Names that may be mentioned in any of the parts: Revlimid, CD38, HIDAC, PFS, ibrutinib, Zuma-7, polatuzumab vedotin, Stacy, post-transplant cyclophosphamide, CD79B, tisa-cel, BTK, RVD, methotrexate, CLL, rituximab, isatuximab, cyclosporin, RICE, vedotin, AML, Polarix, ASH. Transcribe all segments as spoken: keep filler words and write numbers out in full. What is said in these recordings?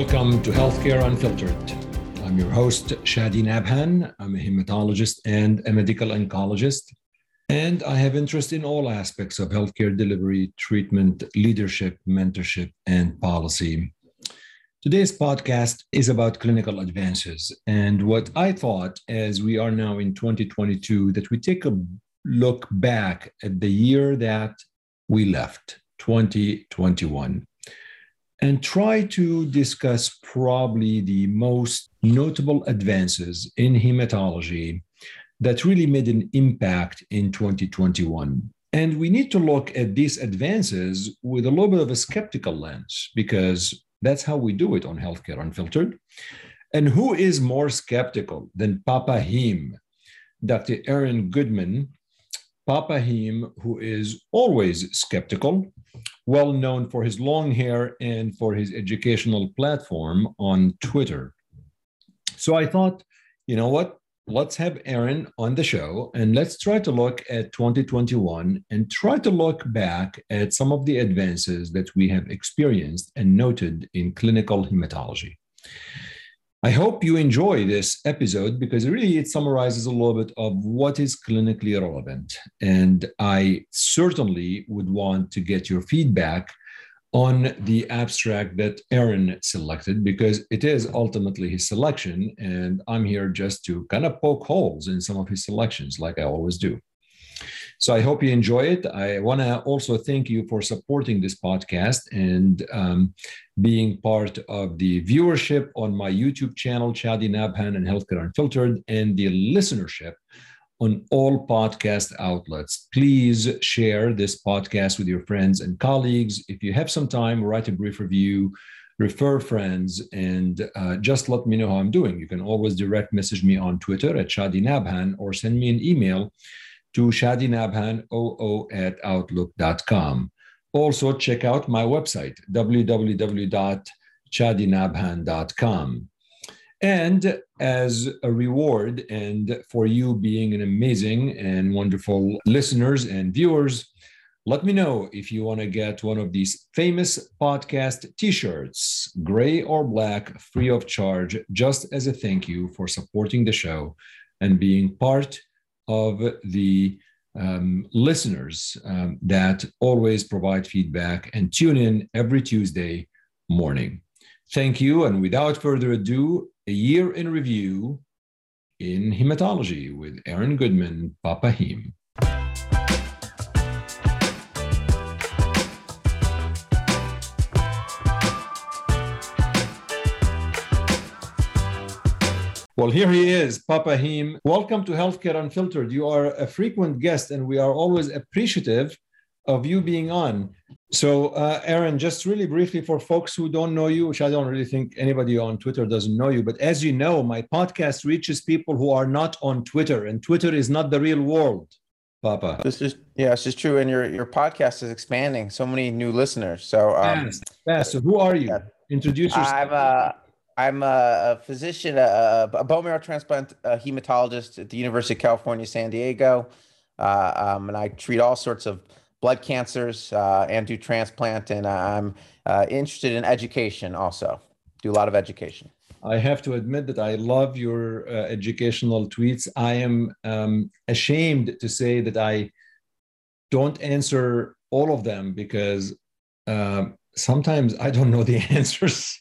Welcome to Healthcare Unfiltered. I'm your host, Chadi Nabhan. I'm a hematologist and a medical oncologist, and I have interest in all aspects of healthcare delivery, treatment, leadership, mentorship, and policy. Today's podcast is about clinical advances, and what I thought, as we are now in twenty twenty-two, that we take a look back at the year that we left, twenty twenty-one, and try to discuss probably the most notable advances in hematology that really made an impact in twenty twenty-one. And we need to look at these advances with a little bit of a skeptical lens, because that's how we do it on Healthcare Unfiltered. And who is more skeptical than Papa Heme, Doctor Aaron Goodman? Papa Heme, who is always skeptical, well known for his long hair and for his educational platform on Twitter. So I thought, you know what? Let's have Aaron on the show, and let's try to look at twenty twenty-one and try to look back at some of the advances that we have experienced and noted in clinical hematology. I hope you enjoy this episode, because really it summarizes a little bit of what is clinically relevant. And I certainly would want to get your feedback on the abstract that Aaron selected, because it is ultimately his selection, and I'm here just to kind of poke holes in some of his selections, like I always do. So I hope you enjoy it. I want to also thank you for supporting this podcast and um, being part of the viewership on my YouTube channel, Chadi Nabhan and Healthcare Unfiltered, and the listenership on all podcast outlets. Please share this podcast with your friends and colleagues. If you have some time, write a brief review, refer friends, and uh, just let me know how I'm doing. You can always direct message me on Twitter at Chadi Nabhan, or send me an email to chadinabhan zero zero at outlook dot com. Also, check out my website, w w w dot chadinabhan dot com. And as a reward, and for you being an amazing and wonderful listeners and viewers, let me know if you want to get one of these famous podcast t-shirts, gray or black, free of charge, just as a thank you for supporting the show and being part of the um, listeners um, that always provide feedback and tune in every Tuesday morning. Thank you. And without further ado, a year in review in hematology with Aaron Goodman, Papa Heme. Well, here he is, Papa Heme. Welcome to Healthcare Unfiltered. You are a frequent guest, and we are always appreciative of you being on. So, uh, Aaron, just really briefly for folks who don't know you, which I don't really think anybody on Twitter doesn't know you, but as you know, my podcast reaches people who are not on Twitter, and Twitter is not the real world, Papa. This is yeah, this is true, and your your podcast is expanding. So many new listeners. So, um, fast, fast. So, who are you? Yeah. Introduce yourself. I'm a I'm a physician, a, a bone marrow transplant a hematologist at the University of California, San Diego, uh, um, and I treat all sorts of blood cancers uh, and do transplant, and I'm uh, interested in education also. Do a lot of education. I have to admit that I love your uh, educational tweets. I am um, ashamed to say that I don't answer all of them, because uh, sometimes I don't know the answers.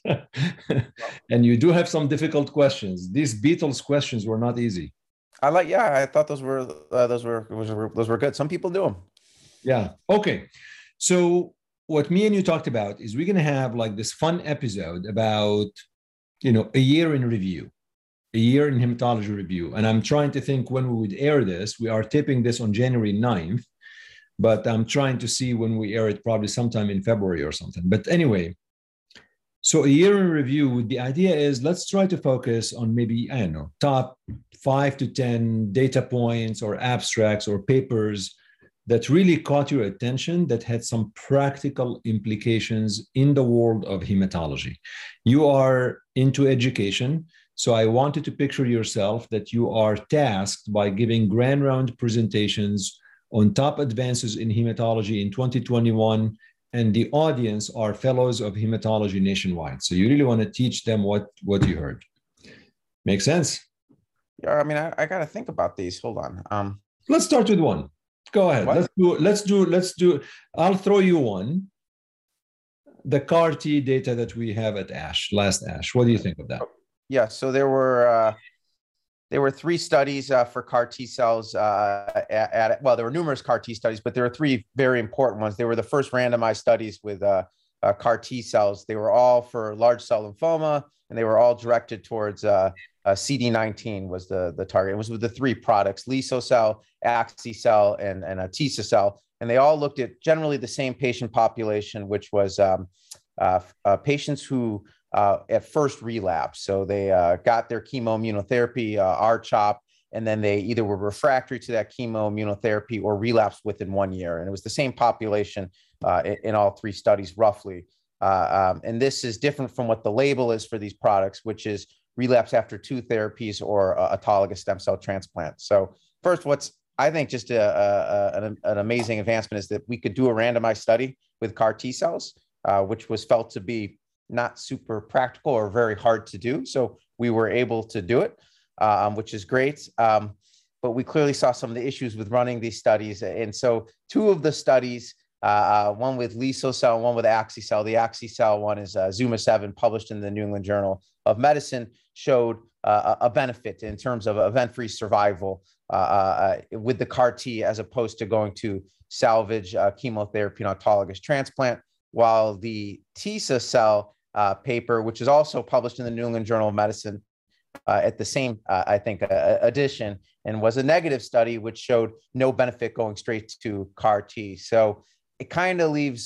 And you do have some difficult questions. These Beatles questions were not easy. I like, yeah, I thought those were, uh, those were, those were, those were good. Some people do them. Yeah. Okay. So what me and you talked about is we're going to have like this fun episode about, you know, a year in review, a year in hematology review. And I'm trying to think when we would air this. We are taping this on January ninth, but I'm trying to see when we air it, probably sometime in February or something. But anyway, so a year in review, the idea is let's try to focus on maybe, I don't know, top five to ten data points or abstracts or papers that really caught your attention, that had some practical implications in the world of hematology. You are into education, so I wanted to picture yourself that you are tasked by giving grand round presentations on top advances in hematology in twenty twenty-one and the audience are fellows of hematology nationwide. So you really want to teach them what, what you heard. Make sense? Yeah, I mean, I, I got to think about these. Hold on. Um, let's start with one. Go ahead. What? Let's do, let's do, let's do, I'll throw you one. The C A R-T data that we have at ASH, last ASH. What do you think of that? Yeah, so there were uh, there were three studies uh, for C A R-T cells. Uh, at, at well, there were numerous C A R-T studies, but there were three very important ones. They were the first randomized studies with uh, uh, C A R-T cells. They were all for large cell lymphoma, and they were all directed towards uh, uh, C D nineteen was the, the target. It was with the three products, liso-cel, axi-cel, and, and uh, tisa-cel. And they all looked at generally the same patient population, which was um, uh, uh, patients who uh, at first relapse. So they uh, got their chemoimmunotherapy, uh, R CHOP, and then they either were refractory to that chemoimmunotherapy or relapsed within one year. And it was the same population uh, in, in all three studies, roughly. Uh, um, and this is different from what the label is for these products, which is relapse after two therapies or uh, autologous stem cell transplant. So first, what's I think just a, a, an, an amazing advancement is that we could do a randomized study with C A R T cells, uh, which was felt to be not super practical or very hard to do. So we were able to do it, um, which is great. Um, but we clearly saw some of the issues with running these studies. And so two of the studies, uh, one with liso-cel, one with axi-cel. The axi-cel one is uh, Zuma seven, published in the New England Journal of Medicine, showed uh, a benefit in terms of event-free survival Uh, uh, with the C A R-T as opposed to going to salvage uh, chemotherapy and autologous transplant, while the tisa-cel uh, paper, which is also published in the New England Journal of Medicine uh, at the same, uh, I think, uh, edition, and was a negative study, which showed no benefit going straight to C A R-T. So it kind of leaves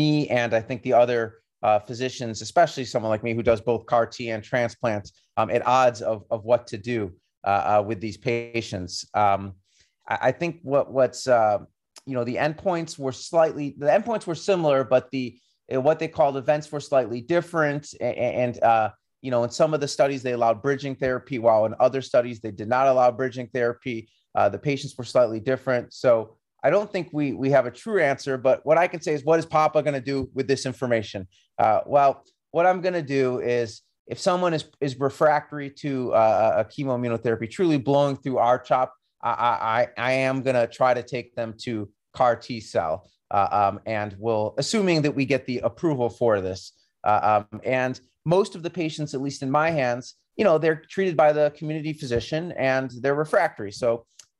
me and I think the other uh, physicians, especially someone like me who does both C A R-T and transplants, um, at odds of, of what to do Uh, uh, with these patients. Um, I, I think what what's, uh, you know, the endpoints were slightly, the endpoints were similar, but the, uh, what they called events were slightly different. And, and uh, you know, in some of the studies, they allowed bridging therapy, while in other studies, they did not allow bridging therapy. Uh, the patients were slightly different. So I don't think we we have a true answer, but what I can say is, what is Papa going to do with this information? Uh, well, what I'm going to do is, if someone is, is refractory to uh, a chemoimmunotherapy, truly blowing through R CHOP, I, I, I am going to try to take them to C A R T cell. Uh, um, and we'll, assuming that we get the approval for this. Uh, um, and most of the patients, at least in my hands, you know, they're treated by the community physician and they're refractory. So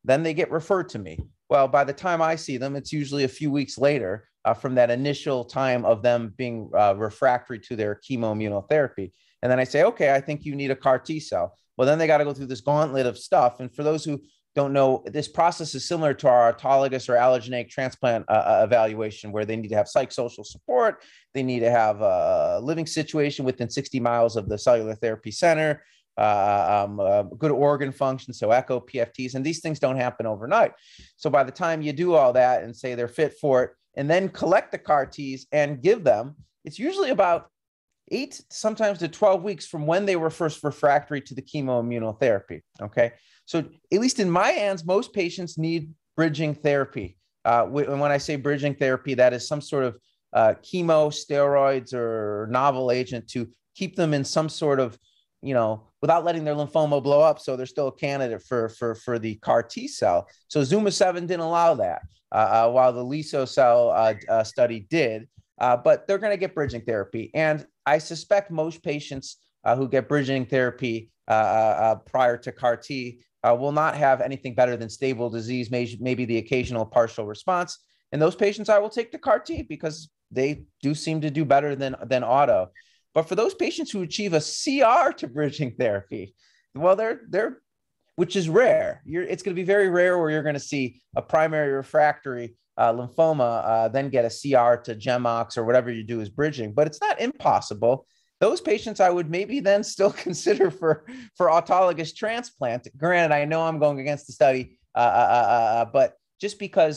then they get referred to me. Well, by the time I see them, it's usually a few weeks later uh, from that initial time of them being uh, refractory to their chemoimmunotherapy. And then I say, okay, I think you need a C A R T cell. Well, then they got to go through this gauntlet of stuff. And for those who don't know, this process is similar to our autologous or allogeneic transplant uh, evaluation, where they need to have psychosocial support. They need to have a living situation within sixty miles of the cellular therapy center, uh, um, uh, good organ function, so echo, P F Ts, and these things don't happen overnight. So by the time you do all that and say they're fit for it, and then collect the C A R Ts and give them, it's usually about eight, sometimes to twelve weeks from when they were first refractory to the chemoimmunotherapy, okay? So at least in my hands, most patients need bridging therapy. Uh, and when I say bridging therapy, that is some sort of uh, chemo, steroids, or novel agent to keep them in some sort of, you know, without letting their lymphoma blow up, so they're still a candidate for, for, for the C A R T cell. So Zuma seven didn't allow that, uh, uh, while the liso-cel uh, uh, study did. Uh, but they're going to get bridging therapy. And I suspect most patients uh, who get bridging therapy uh, uh, prior to C A R-T uh, will not have anything better than stable disease, may- maybe the occasional partial response. And those patients I will take to C A R-T because they do seem to do better than, than auto. But for those patients who achieve a C R to bridging therapy, well, they're, they're which is rare. You're, it's going to be very rare where you're going to see a primary refractory Uh, lymphoma, uh, then get a C R to GemOx or whatever you do is bridging, but it's not impossible. Those patients I would maybe then still consider for, for autologous transplant. Granted, I know I'm going against the study, uh, uh, uh, but just because,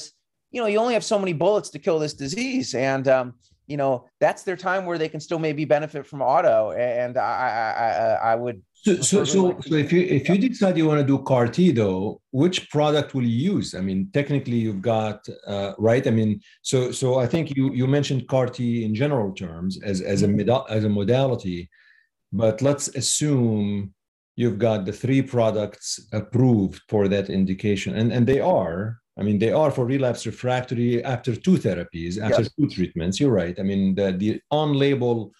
you know, you only have so many bullets to kill this disease. And, um, you know, that's their time where they can still maybe benefit from auto. And I, I, I, I would So, so, so, so if you if you decide you want to do C A R-T though, which product will you use? I mean, technically you've got uh, right. I mean, so so I think you you mentioned C A R-T in general terms as as a as a modality, but let's assume you've got the three products approved for that indication, and and they are. I mean, they are for relapse refractory after two therapies, after yes. two treatments. You're right. I mean, the the on-label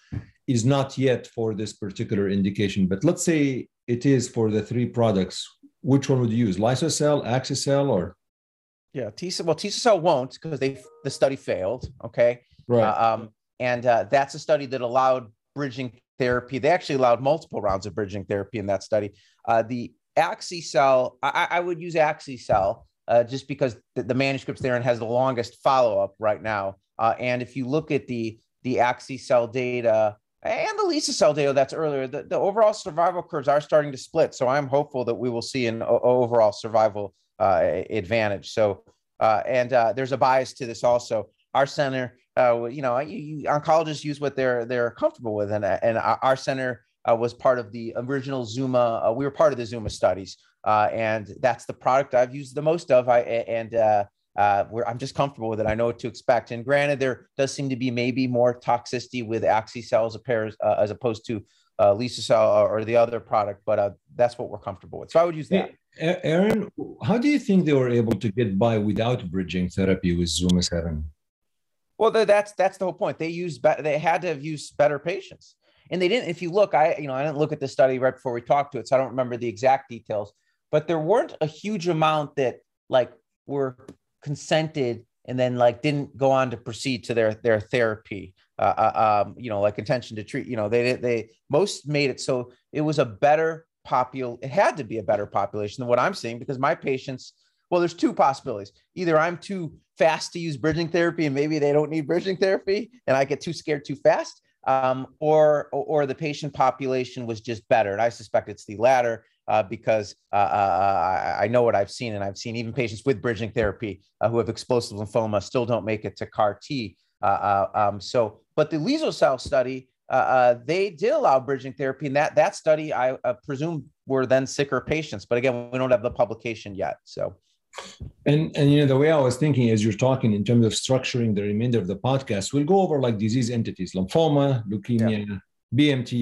is not yet for this particular indication, but let's say it is for the three products. Which one would you use? Liso-cel, axi-cel, or? Yeah, tisa. Well, tisa-cel won't because they the study failed. Okay, right. Uh, um, and uh, that's a study that allowed bridging therapy. They actually allowed multiple rounds of bridging therapy in that study. Uh, the axi-cel, I, I would use axi-cel uh, just because the, the manuscripts therein has the longest follow-up right now. Uh, and if you look at the the axi-cel data. And the liso-cel data that's earlier, the, the overall survival curves are starting to split. So I'm hopeful that we will see an o- overall survival uh, advantage. So, uh, and uh, there's a bias to this also. Our center, uh, you know, you, you, oncologists use what they're they're comfortable with. And, and our center uh, was part of the original Zuma. Uh, we were part of the Zuma studies. Uh, and that's the product I've used the most of. I And uh, Uh, where I'm just comfortable with it. I know what to expect. And granted, there does seem to be maybe more toxicity with axi-cel as, a pair, uh, as opposed to uh, liso-cel or, or the other product, but uh, that's what we're comfortable with. So I would use that. Hey, Aaron, how do you think they were able to get by without bridging therapy with Zuma seven? Well, the, that's that's the whole point. They used be- they had to have used better patients, and they didn't. If you look, I you know I didn't look at the study right before we talked to it, so I don't remember the exact details. But there weren't a huge amount that like were consented and then like didn't go on to proceed to their their therapy, uh, um, you know, like intention to treat. You know, they they most made it so it was a better popul. It had to be a better population than what I'm seeing because my patients. Well, there's two possibilities. Either I'm too fast to use bridging therapy, and maybe they don't need bridging therapy, and I get too scared too fast, um, or, or or the patient population was just better, and I suspect it's the latter. Uh, because uh, uh, I know what I've seen, and I've seen even patients with bridging therapy uh, who have explosive lymphoma still don't make it to C A R-T. Uh, uh, um, so, but the liso-cel study, uh, uh, they did allow bridging therapy, and that that study, I uh, presume, were then sicker patients. But again, we don't have the publication yet. So, and and you know the way I was thinking as you're talking in terms of structuring the remainder of the podcast, we'll go over like disease entities, lymphoma, leukemia, yeah. B M T.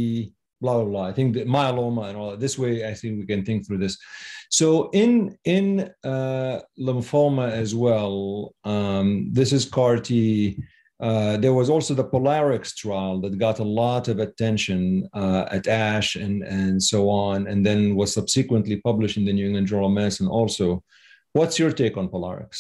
Blah, blah, blah. I think that myeloma and all that. This way, I think we can think through this. So in in uh, lymphoma as well, um, this is C A R-T. Uh, there was also the Polarix trial that got a lot of attention uh, at ASH and, and so on, and then was subsequently published in the New England Journal of Medicine also. What's your take on Polarix?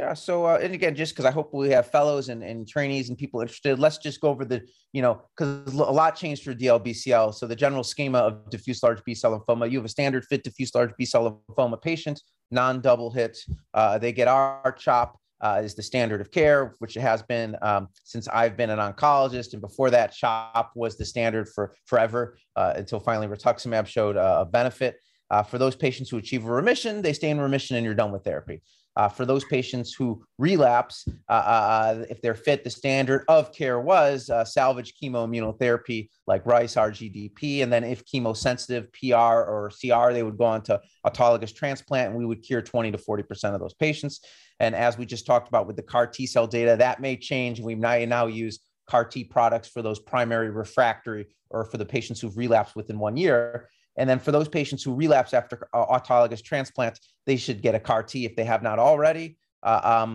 Yeah. So, uh, and again, just because I hope we have fellows and, and trainees and people interested, let's just go over the, you know, because a lot changed for D L B C L. So the general schema of diffuse large B-cell lymphoma, you have a standard fit diffuse large B-cell lymphoma patient, non-double hit. Uh, they get R CHOP uh, is the standard of care, which it has been um, since I've been an oncologist. And before that, CHOP was the standard for forever uh, until finally rituximab showed a benefit. Uh, for those patients who achieve a remission, they stay in remission and you're done with therapy. Uh, for those patients who relapse, uh, uh, if they're fit, the standard of care was uh, salvage chemoimmunotherapy like RICE, R G D P, and then if chemosensitive, P R or C R, they would go on to autologous transplant, and we would cure twenty to forty percent of those patients. And as we just talked about with the C A R T cell data, that may change. We now, now use C A R T products for those primary refractory or for the patients who've relapsed within one year. And then for those patients who relapse after uh, autologous transplant, they should get a C A R-T if they have not already, uh, um,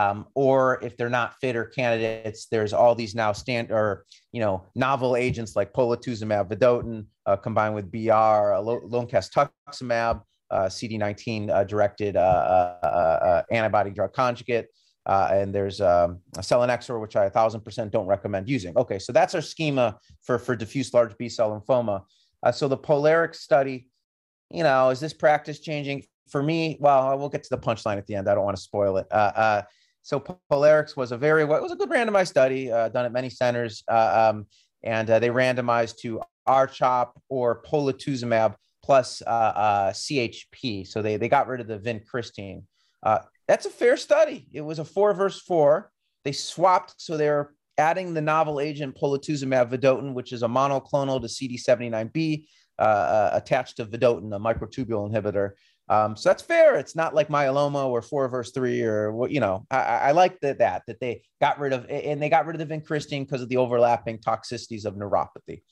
um, or if they're not fit or candidates. There's all these now stand or you know novel agents like polatuzumab vedotin uh, combined with B R, uh, loncastuximab, uh, C D nineteen uh, directed uh, uh, uh, antibody drug conjugate, uh, and there's um, a selinexor, which I a thousand percent don't recommend using. Okay, so that's our schema for for diffuse large B cell lymphoma. Uh, so the Polarix study, you know, is this practice changing for me? Well, we'll get to the punchline at the end. I don't want to spoil it. Uh, uh, so Polarix was a very, it was a good randomized study uh, done at many centers. Uh, um, and uh, they randomized to R CHOP or polatuzumab plus uh, uh, C H P. So they, they got rid of the vincristine. Uh, that's a fair study. It was a four versus four. They swapped. So they're adding the novel agent polatuzumab vedotin, which is a monoclonal to C D seventy-nine B, uh, attached to vedotin, a microtubule inhibitor. Um, so that's fair. It's not like myeloma or four verse three or what, you know, I, I like that, that, that they got rid of, and they got rid of the vincristine because of the overlapping toxicities of neuropathy.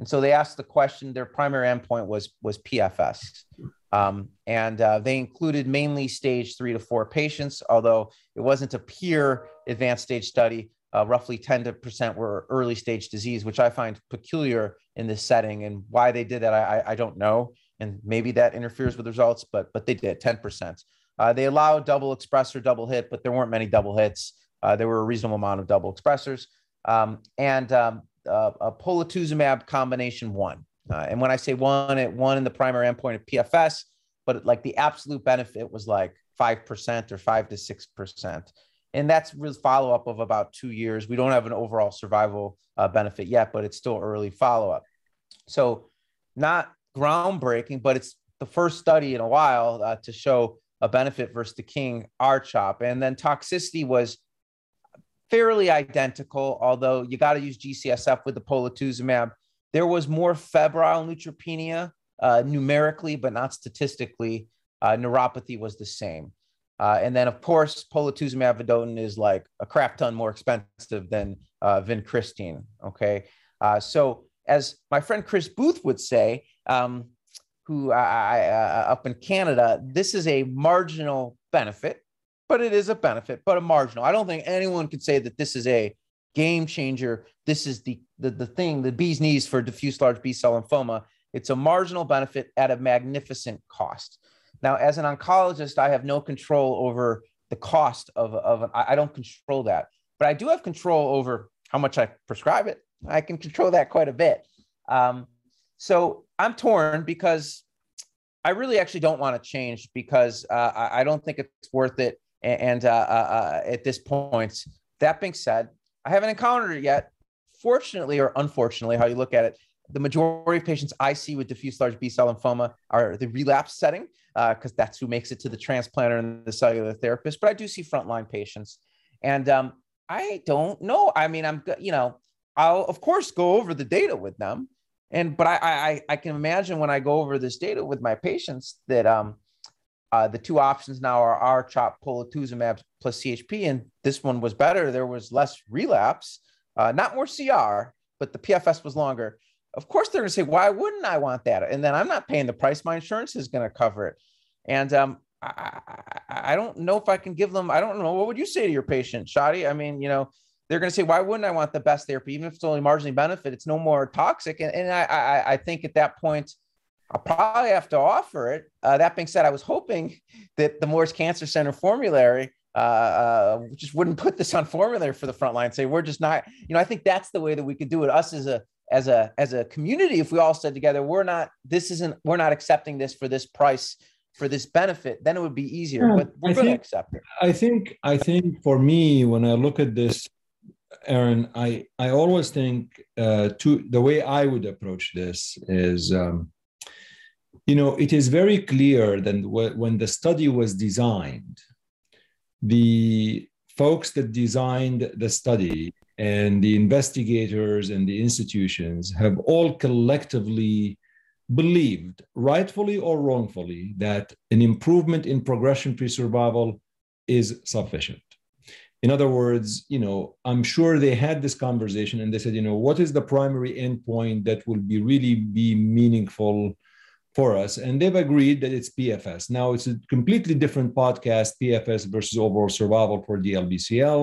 And so they asked the question, their primary endpoint was, was P F S. Um, and uh, they included mainly stage three to four patients, although it wasn't a pure advanced stage study. Uh, roughly ten percent were early stage disease, which I find peculiar in this setting, and why they did that, I, I don't know. And maybe that interferes with results, but, but they did ten percent. Uh, they allowed double expressor, double hit, but there weren't many double hits. Uh, there were a reasonable amount of double expressors. Um, and um, uh, a polatuzumab combination one. Uh, and when I say one, it won in the primary endpoint of P F S, but it, like the absolute benefit was like five percent or five to six percent. And that's real follow-up of about two years. We don't have an overall survival uh, benefit yet, but it's still early follow-up. So not groundbreaking, but it's the first study in a while uh, to show a benefit versus the king R CHOP. And then toxicity was fairly identical, although you got to use G C S F with the polatuzumab. There was more febrile neutropenia uh, numerically, but not statistically. Uh, neuropathy was the same. Uh, and then, of course, polatuzumab vedotin is like a crap ton more expensive than uh, vincristine, okay? Uh, so as my friend Chris Booth would say, um, who I, I, uh, up in Canada, this is a marginal benefit, but it is a benefit, but a marginal. I don't think anyone could say that this is a game changer. This is the, the, the thing, the bee's knees for diffuse large B-cell lymphoma. It's a marginal benefit at a magnificent cost. Now, as an oncologist, I have no control over the cost of, of an, I don't control that, but I do have control over how much I prescribe it. I can control that quite a bit. Um, so I'm torn because I really actually don't want to change because uh, I, I don't think it's worth it. And, and uh, uh, at this point, that being said, I haven't encountered it yet. Fortunately or unfortunately, how you look at it, the majority of patients I see with diffuse large B-cell lymphoma are the relapse setting, because uh, that's who makes it to the transplanter and the cellular therapist. But I do see frontline patients. And um, I don't know. I mean, I'm, you know, I'll, of course, go over the data with them. And but I, I, I can imagine when I go over this data with my patients that um, uh, the two options now are R CHOP, polatuzumab plus C H P. And this one was better. There was less relapse, uh, not more C R, but the P F S was longer. Of course, they're going to say, why wouldn't I want that? And then I'm not paying the price. My insurance is going to cover it. And um, I, I, I don't know if I can give them, I don't know. What would you say to your patient, Chadi? I mean, you know, they're going to say, why wouldn't I want the best therapy? Even if it's only marginally benefit, it's no more toxic. And, and I, I, I think at that point, I'll probably have to offer it. Uh, that being said, I was hoping that the Moores Cancer Center formulary Uh, uh, just wouldn't put this on formulary for the front line. Say, we're just not, you know, I think that's the way that we could do it. Us as a, as a, as a community, if we all said together, we're not, this isn't, we're not accepting this for this price, for this benefit, then it would be easier, yeah, but we're I going think, to accept it. I think, I think for me, when I look at this, Aaron, I, I always think uh, to the way I would approach this is, um, you know, it is very clear that when the study was designed, the folks that designed the study and the investigators and the institutions have all collectively believed, rightfully or wrongfully, that an improvement in progression-free survival is sufficient. In other words, you know, I'm sure they had this conversation and they said, you know, what is the primary endpoint that will be really be meaningful for us, and they've agreed that it's P F S. Now, it's a completely different podcast, P F S versus overall survival for D L B C L,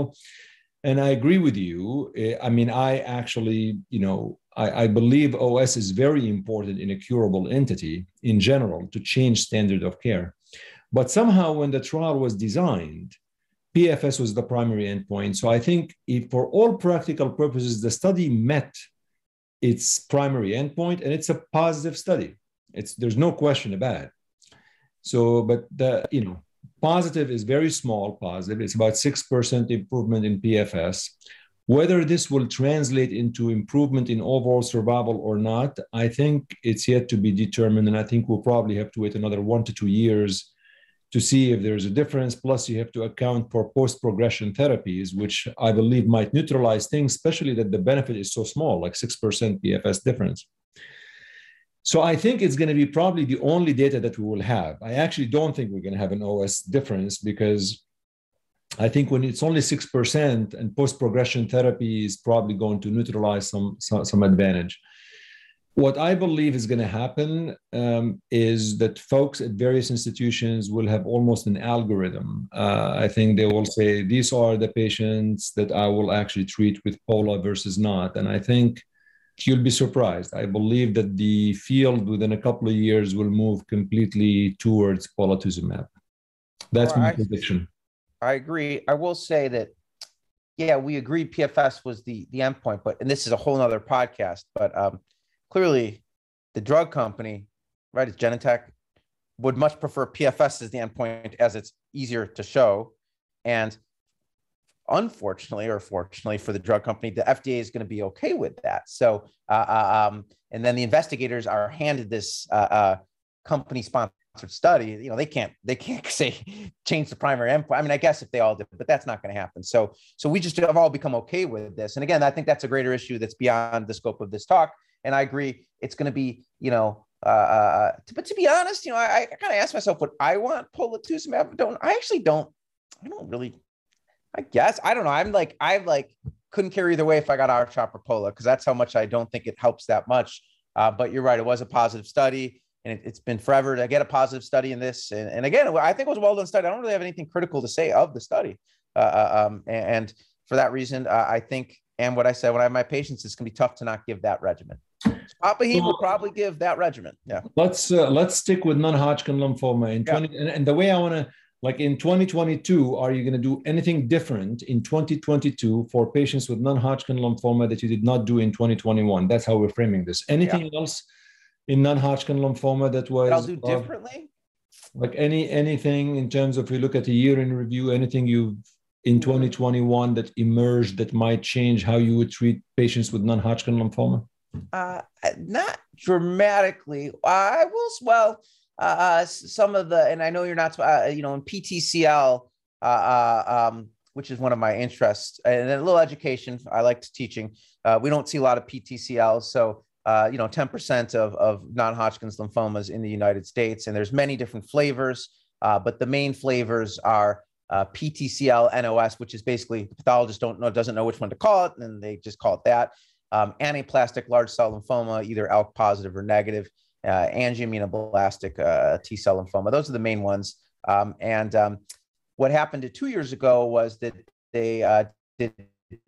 and I agree with you. I mean, I actually, you know, I, I believe O S is very important in a curable entity in general to change standard of care. But somehow when the trial was designed, P F S was the primary endpoint. So I think if for all practical purposes, the study met its primary endpoint, and it's a positive study. It's, there's no question about it. So, but the, you know, positive is very small positive. It's about six percent improvement in P F S. Whether this will translate into improvement in overall survival or not, I think it's yet to be determined. And I think we'll probably have to wait another one to two years to see if there's a difference. Plus, you have to account for post-progression therapies, which I believe might neutralize things, especially that the benefit is so small, like six percent P F S difference. So I think it's going to be probably the only data that we will have. I actually don't think we're going to have an O S difference, because I think when it's only six percent and post-progression therapy is probably going to neutralize some, some, some advantage. What I believe is going to happen um, is that folks at various institutions will have almost an algorithm. Uh, I think they will say, these are the patients that I will actually treat with Pola versus not. And I think you'll be surprised. I believe that the field within a couple of years will move completely towards polatuzumab. That's my prediction. I agree. I will say that, yeah, we agree P F S was the, the endpoint, but, and this is a whole other podcast, but um, clearly the drug company, right, it's Genentech, would much prefer P F S as the endpoint as it's easier to show. And unfortunately, or fortunately for the drug company, the F D A is going to be okay with that. So, uh, um, and then the investigators are handed this uh, uh, company-sponsored study. You know, they can't they can't say change the primary endpoint. I mean, I guess if they all did, but that's not going to happen. So, so we just have all become okay with this. And again, I think that's a greater issue that's beyond the scope of this talk. And I agree, it's going to be, you know, uh, to, but to be honest, you know, I, I kind of ask myself what I want polatuzumab. Don't I actually don't? I don't really. I guess. I don't know. I'm like, I like couldn't care either way if I got R CHOP or Pola, because that's how much I don't think it helps that much. Uh, but you're right. It was a positive study, and it, it's been forever to get a positive study in this. And, and again, I think it was a well-done study. I don't really have anything critical to say of the study. Uh, um, and, and for that reason, uh, I think, and what I said, when I have my patients, it's going to be tough to not give that regimen. Papa Heme will probably give that regimen. Yeah. Let's, uh, let's stick with non-Hodgkin lymphoma. In yeah. twenty, and, and the way I want to, like in twenty twenty-two, are you going to do anything different in twenty twenty-two for patients with non-Hodgkin lymphoma that you did not do in twenty twenty-one? That's how we're framing this. Anything yeah. else in non-Hodgkin lymphoma that was... But I'll do differently? Uh, like any anything in terms of, if you look at a year in review, anything you in twenty twenty-one that emerged that might change how you would treat patients with non-Hodgkin lymphoma? Uh, not dramatically. I will... Well... Uh, some of the, and I know you're not, uh, you know, in P T C L, uh, uh, um, which is one of my interests, and a little education. I like teaching. Uh, we don't see a lot of P T C L. So, uh, you know, ten percent of, of non-Hodgkin's lymphomas in the United States, and there's many different flavors, uh, but the main flavors are uh, P T C L, N O S, which is basically the pathologist don't know, doesn't know which one to call it, and they just call it that. Um, anaplastic large cell lymphoma, either ALK positive or negative. Uh, angioimmunoblastic uh, T-cell lymphoma. Those are the main ones. Um, and um, what happened two years ago was that they uh, did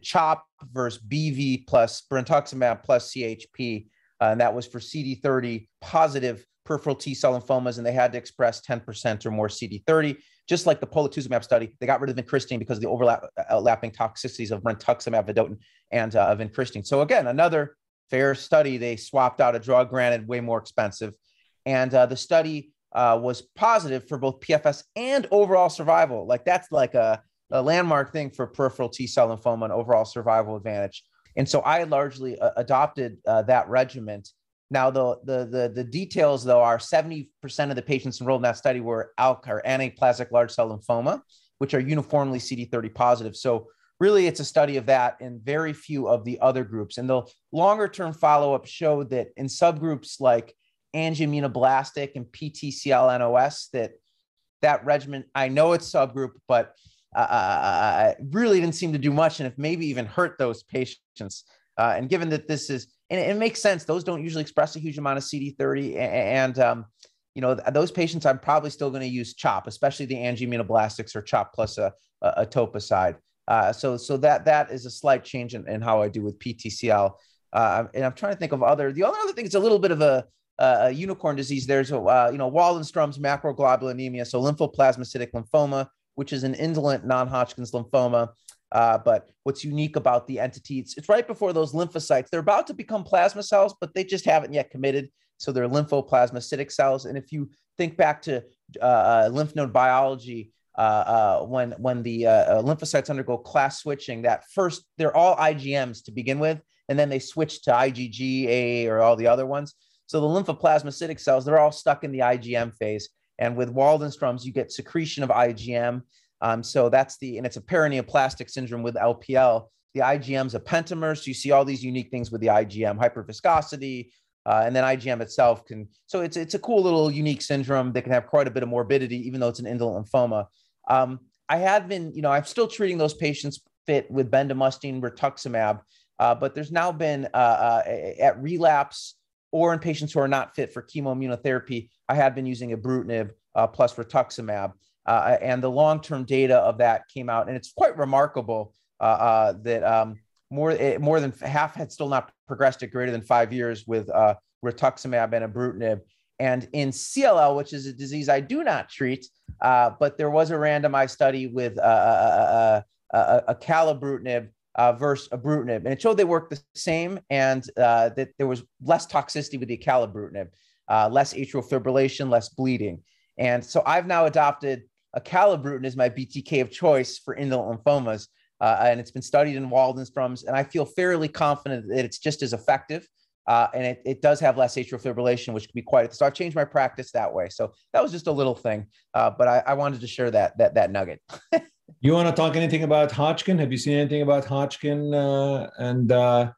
CHOP versus B V plus brentuximab plus C H P, uh, and that was for C D thirty positive peripheral T-cell lymphomas, and they had to express ten percent or more C D thirty. Just like the polatuzumab study, they got rid of vincristine because of the overlap, overlapping toxicities of brentuximab vedotin and uh, vincristine. So again, another fair study. They swapped out a drug, granted way more expensive. And uh, the study uh, was positive for both P F S and overall survival. Like that's like a, a landmark thing for peripheral T-cell lymphoma and overall survival advantage. And so I largely uh, adopted uh, that regimen. Now, the, the, the, the details, though, are seventy percent of the patients enrolled in that study were ALK or anaplastic large cell lymphoma, which are uniformly C D thirty positive. So really, it's a study of that and very few of the other groups. And the longer-term follow-up showed that in subgroups like angioimmunoblastic and P T C L N O S, that that regimen, I know it's subgroup, but uh, really didn't seem to do much, and if maybe even hurt those patients. Uh, and given that this is, and it, it makes sense, those don't usually express a huge amount of C D thirty, and um, you know, those patients, I'm probably still going to use CHOP, especially the angioimmunoblastics or CHOP plus a, a, etoposide. Uh, so, so that that is a slight change in, in how I do with P T C L, uh, and I'm trying to think of other. The only other thing is a little bit of a, a unicorn disease. There's a, uh, you know, Waldenstrom's macroglobulinemia, so lymphoplasmacytic lymphoma, which is an indolent non-Hodgkin's lymphoma. Uh, but what's unique about the entity? It's, it's right before those lymphocytes. They're about to become plasma cells, but they just haven't yet committed. So they're lymphoplasmacytic cells. And if you think back to uh, lymph node biology. Uh, uh, when when the uh, lymphocytes undergo class switching, that first, they're all I G Ms to begin with, and then they switch to I G G, A A, or all the other ones. So the lymphoplasmacytic cells, they're all stuck in the I G M phase. And with Waldenstrom's, you get secretion of I G M. Um, so that's the, and it's a paraneoplastic syndrome with L P L. The I G M's a pentamer, so you see all these unique things with the I G M, hyperviscosity, Uh, and then I G M itself can, so it's it's a cool little unique syndrome that can have quite a bit of morbidity, even though it's an indolent lymphoma. Um, I have been, you know, I'm still treating those patients fit with bendamustine, rituximab, uh, but there's now been uh, uh, at relapse or in patients who are not fit for chemoimmunotherapy, I have been using ibrutinib uh, plus rituximab. Uh, and the long-term data of that came out, and it's quite remarkable uh, uh, that um, more more than half had still not progressed at greater than five years with uh, rituximab and ibrutinib. And in C L L, which is a disease I do not treat, uh, but there was a randomized study with uh, acalabrutinib uh, versus ibrutinib, and it showed they worked the same, and uh, that there was less toxicity with the acalabrutinib, uh, less atrial fibrillation, less bleeding. And so I've now adopted acalabrutinib as my B T K of choice for indolent lymphomas, uh, and it's been studied in Waldenstrom's, and I feel fairly confident that it's just as effective, uh, and it, it does have less atrial fibrillation, which can be quite, so I've changed my practice that way. So that was just a little thing, uh, but I, I wanted to share that that that nugget. You want to talk anything about Hodgkin? Have you seen anything about Hodgkin? Uh, and uh,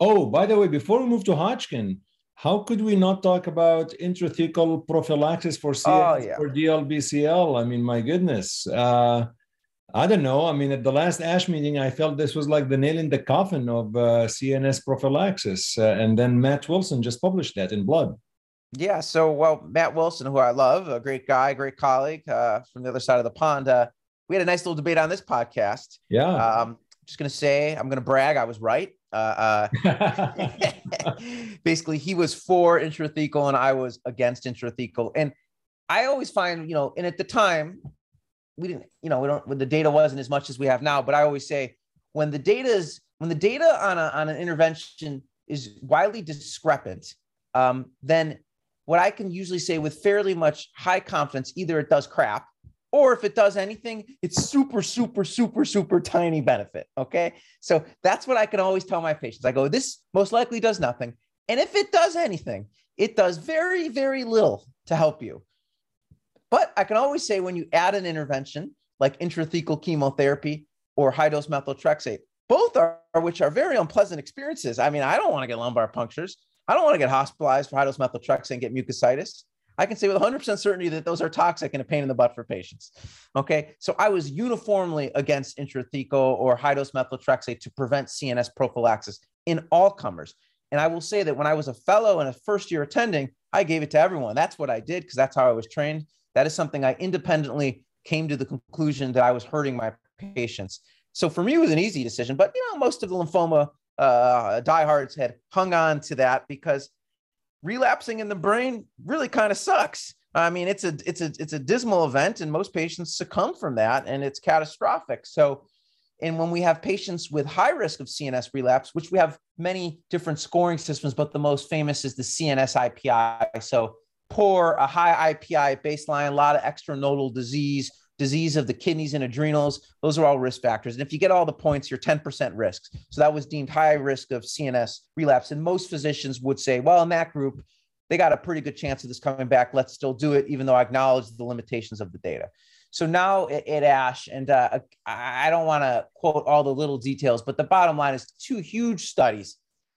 oh, by the way, before we move to Hodgkin, how could we not talk about intrathecal prophylaxis for C L, oh, yeah. for D L B C L? I mean, my goodness. Uh, I don't know. I mean, at the last ASH meeting, I felt this was like the nail in the coffin of uh, C N S prophylaxis. Uh, and then Matt Wilson just published that in Blood. Yeah. So, well, Matt Wilson, who I love, a great guy, great colleague uh, from the other side of the pond. Uh, we had a nice little debate on this podcast. Yeah. Um, just going to say, I'm going to brag. I was right. Uh, uh, basically he was for intrathecal and I was against intrathecal. And I always find, you know, and at the time we didn't, you know, we don't, when the data wasn't as much as we have now, but I always say when the data is, when the data on a, on an intervention is widely discrepant, um, then what I can usually say with fairly much high confidence, either it does crap, or if it does anything, it's super, super, super, super tiny benefit, okay? So that's what I can always tell my patients. I go, this most likely does nothing. And if it does anything, it does very, very little to help you. But I can always say when you add an intervention, like intrathecal chemotherapy or high-dose methotrexate, both are, which are very unpleasant experiences. I mean, I don't want to get lumbar punctures. I don't want to get hospitalized for high-dose methotrexate and get mucositis. I can say with one hundred percent certainty that those are toxic and a pain in the butt for patients, okay? So I was uniformly against intrathecal or high-dose methotrexate to prevent C N S prophylaxis in all comers. And I will say that when I was a fellow and a first-year attending, I gave it to everyone. That's what I did because that's how I was trained. That is something I independently came to the conclusion that I was hurting my patients. So for me, it was an easy decision, but you know, most of the lymphoma uh, diehards had hung on to that because relapsing in the brain really kind of sucks. I mean, it's a it's a it's a dismal event, and most patients succumb from that, and it's catastrophic. So, and when we have patients with high risk of C N S relapse, which we have many different scoring systems, but the most famous is the C N S I P I. So, poor, a high I P I baseline, a lot of extranodal disease, disease of the kidneys and adrenals. Those are all risk factors, and if you get all the points, you're ten percent risks. So that was deemed high risk of C N S relapse. And most physicians would say, well, in that group, they got a pretty good chance of this coming back. Let's still do it, even though I acknowledge the limitations of the data. So now at ASH, and uh, I don't want to quote all the little details, but the bottom line is two huge studies.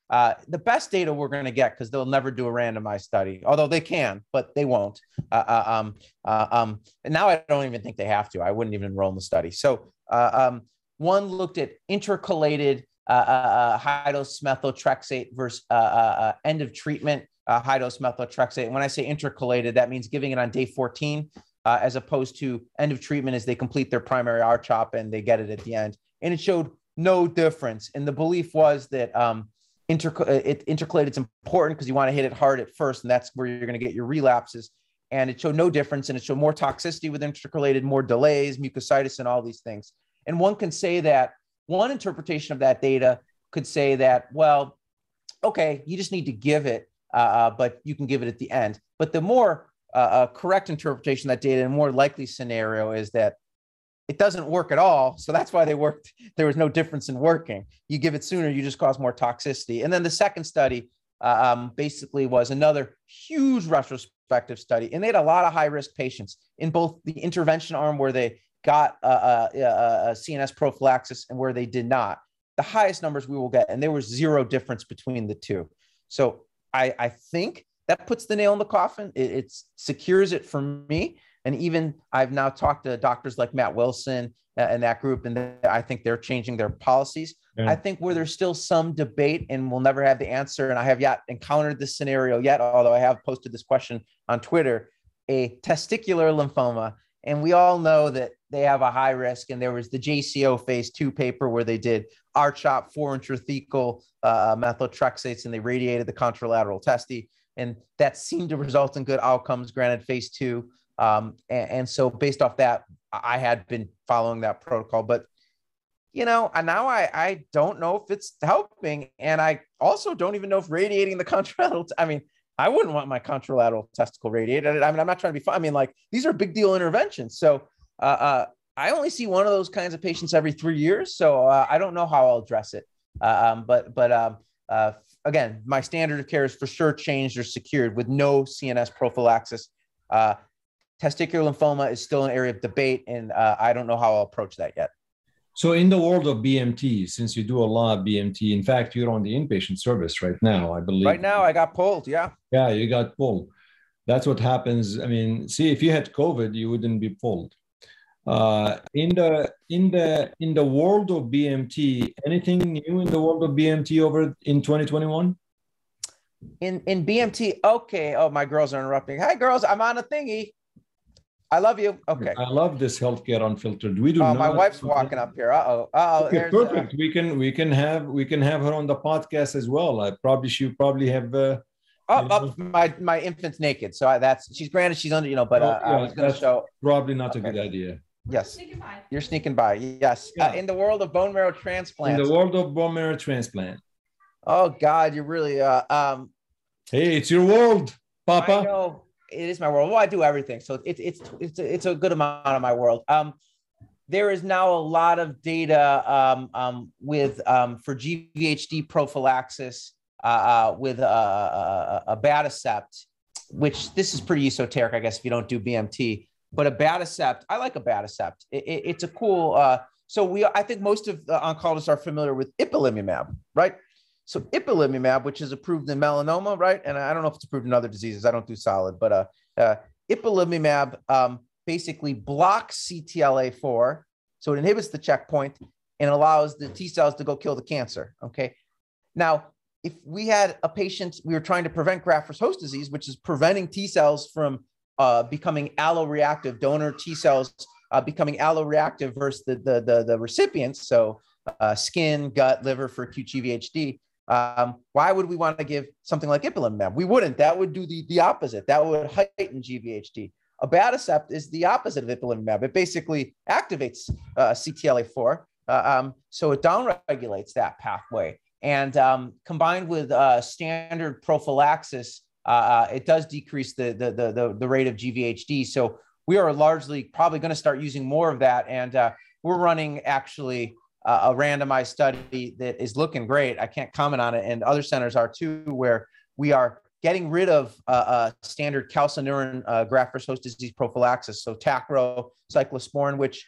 Uh, the best data we're going to get because they'll never do a randomized study, although they can, but they won't. Uh, um, uh, um, and now I don't even think they have to. I wouldn't even enroll in the study. So uh, um, one looked at intercalated uh, uh, high-dose methotrexate versus uh, uh, end of treatment uh, high-dose methotrexate. And when I say intercalated, that means giving it on day fourteen uh, as opposed to end of treatment as they complete their primary R CHOP and they get it at the end. And it showed no difference. And the belief was that um, Inter- it, intercalated is important because you want to hit it hard at first, and that's where you're going to get your relapses. And it showed no difference, and it showed more toxicity with intercalated, more delays, mucositis, and all these things. And one can say that one interpretation of that data could say that, well, okay, you just need to give it, uh, but you can give it at the end. But the more uh, uh, correct interpretation of that data and more likely scenario is that it doesn't work at all. So that's why they worked. There was no difference in working. You give it sooner, you just cause more toxicity. And then the second study um, basically was another huge retrospective study. And they had a lot of high-risk patients in both the intervention arm where they got a, a, a C N S prophylaxis and where they did not. The highest numbers we will get, and there was zero difference between the two. So I, I think that puts the nail in the coffin. It, it secures it for me. And even I've now talked to doctors like Matt Wilson and that group, and they, I think they're changing their policies. Yeah. I think where there's still some debate and we'll never have the answer, and I have yet encountered this scenario yet, although I have posted this question on Twitter, a testicular lymphoma. And we all know that they have a high risk. And there was the J C O phase two paper where they did R CHOP for intrathecal uh, methotrexates, and they radiated the contralateral testi. And that seemed to result in good outcomes, granted phase two. Um, and, and so based off that, I had been following that protocol. But, you know, and now I, I don't know if it's helping. And I also don't even know if radiating the contralateral, t- I mean, I wouldn't want my contralateral testicle radiated. I mean, I'm not trying to be fun. I mean, like, these are big deal interventions. So uh, uh, I only see one of those kinds of patients every three years. So uh, I don't know how I'll address it. Um, but but um, uh, again, my standard of care is for sure changed or secured with no C N S prophylaxis. Uh, testicular lymphoma is still an area of debate, and uh, I don't know how I'll approach that yet. So in the world of B M T, since you do a lot of B M T, in fact, you're on the inpatient service right now, I believe. Right now, I got pulled, yeah. Yeah, you got pulled. That's what happens. I mean, see, if you had COVID, you wouldn't be pulled. Uh, in the in the in the world of B M T, anything new in the world of B M T over in twenty twenty-one? In in B M T, okay. Oh, my girls are interrupting. Hi, girls. I'm on a thingy. I love you. Okay. I love this Healthcare Unfiltered. We do. Oh, not my wife's walking up here. Uh-oh. Uh-oh. Okay, perfect. A... We can we can have we can have her on the podcast as well. I probably she probably have. Uh, oh, you know, up my my infant's naked, so I, that's she's granted she's under you know, but uh, yeah, I was going to show. Probably not okay. A good idea. Yes. Sneaking by. You're sneaking by. Yes. Yeah. Uh, in the world of bone marrow transplant. In the world of bone marrow transplant. Oh God, you're really. Uh, um. Hey, it's your world, Papa. I know. It is my world. Well, I do everything. So it's, it's, it's, a, it's a good amount of my world. Um, there is now a lot of data um, um, with, um, for G V H D prophylaxis uh, uh, with uh, abatacept, which this is pretty esoteric, I guess, if you don't do B M T, but abatacept, I like abatacept. It, it, it's a cool, uh, so we, I think most of the oncologists are familiar with ipilimumab, right? So ipilimumab, which is approved in melanoma, right? And I don't know if it's approved in other diseases. I don't do solid, but uh, uh, ipilimumab um, basically blocks C T L A four. So it inhibits the checkpoint and allows the T cells to go kill the cancer, okay? Now, if we had a patient, we were trying to prevent graft-versus-host disease, which is preventing T cells from uh, becoming alloreactive, donor T cells uh, becoming alloreactive versus the, the, the, the recipients. So uh, skin, gut, liver for acute G V H D. Um, why would we want to give something like ipilimumab? We wouldn't. That would do the, the opposite. That would heighten G V H D. Abatacept is the opposite of ipilimumab. It basically activates uh, C T L A four, uh, um, so it downregulates that pathway. And um, combined with uh, standard prophylaxis, uh, it does decrease the, the the the rate of G V H D. So we are largely probably going to start using more of that. And uh, we're running actually. Uh, a randomized study that is looking great. I can't comment on it. And other centers are too, where we are getting rid of uh, uh, standard calcineurin uh, graft-versus-host disease prophylaxis. So Tacro, cyclosporin, which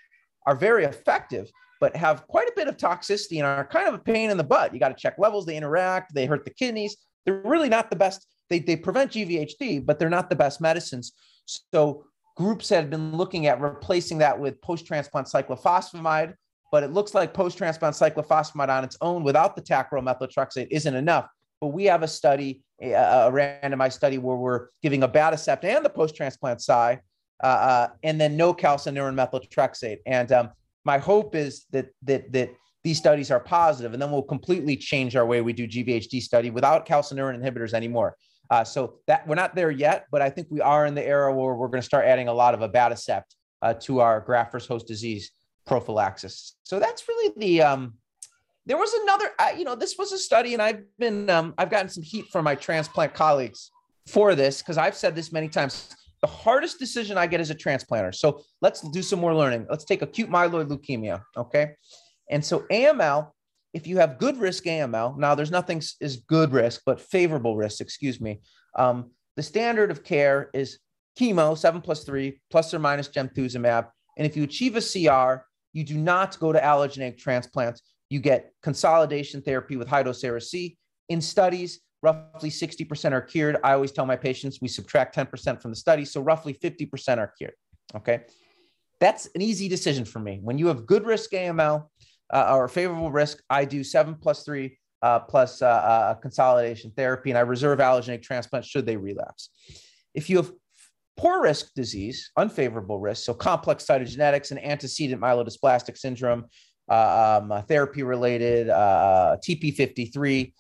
are very effective, but have quite a bit of toxicity and are kind of a pain in the butt. You got to check levels. They interact. They hurt the kidneys. They're really not the best. They, they prevent G V H D, but they're not the best medicines. So groups have been looking at replacing that with post-transplant cyclophosphamide, but it looks like post-transplant cyclophosphamide on its own without the tacrolimus isn't enough. But we have a study, a, a randomized study where we're giving abatacept and the post-transplant psi, uh, uh, and then no calcineurin methotrexate. And um, my hope is that that that these studies are positive, and then we'll completely change our way we do G V H D study without calcineurin inhibitors anymore. Uh, so that we're not there yet, but I think we are in the era where we're going to start adding a lot of abatacept uh, to our graft-versus-host disease prophylaxis. So that's really the, um, there was another, I, you know, this was a study, and I've been, um, I've gotten some heat from my transplant colleagues for this, because I've said this many times, the hardest decision I get as a transplanter. So let's do some more learning. Let's take acute myeloid leukemia. Okay. And so A M L, if you have good risk A M L, now there's nothing is good risk, but favorable risk, excuse me. Um, the standard of care is chemo, seven plus three, plus or minus gemtuzumab. And if you achieve a C R, you do not go to allogeneic transplants. You get consolidation therapy with high-dose A R C. In studies, roughly sixty percent are cured. I always tell my patients we subtract ten percent from the study, so roughly fifty percent are cured, okay? That's an easy decision for me. When you have good risk A M L uh, or favorable risk, I do seven plus three uh, plus uh, uh, consolidation therapy, and I reserve allogeneic transplant should they relapse. If you have poor risk disease, unfavorable risk, so complex cytogenetics and antecedent myelodysplastic syndrome, uh, um, uh, therapy-related, uh, T P fifty-three,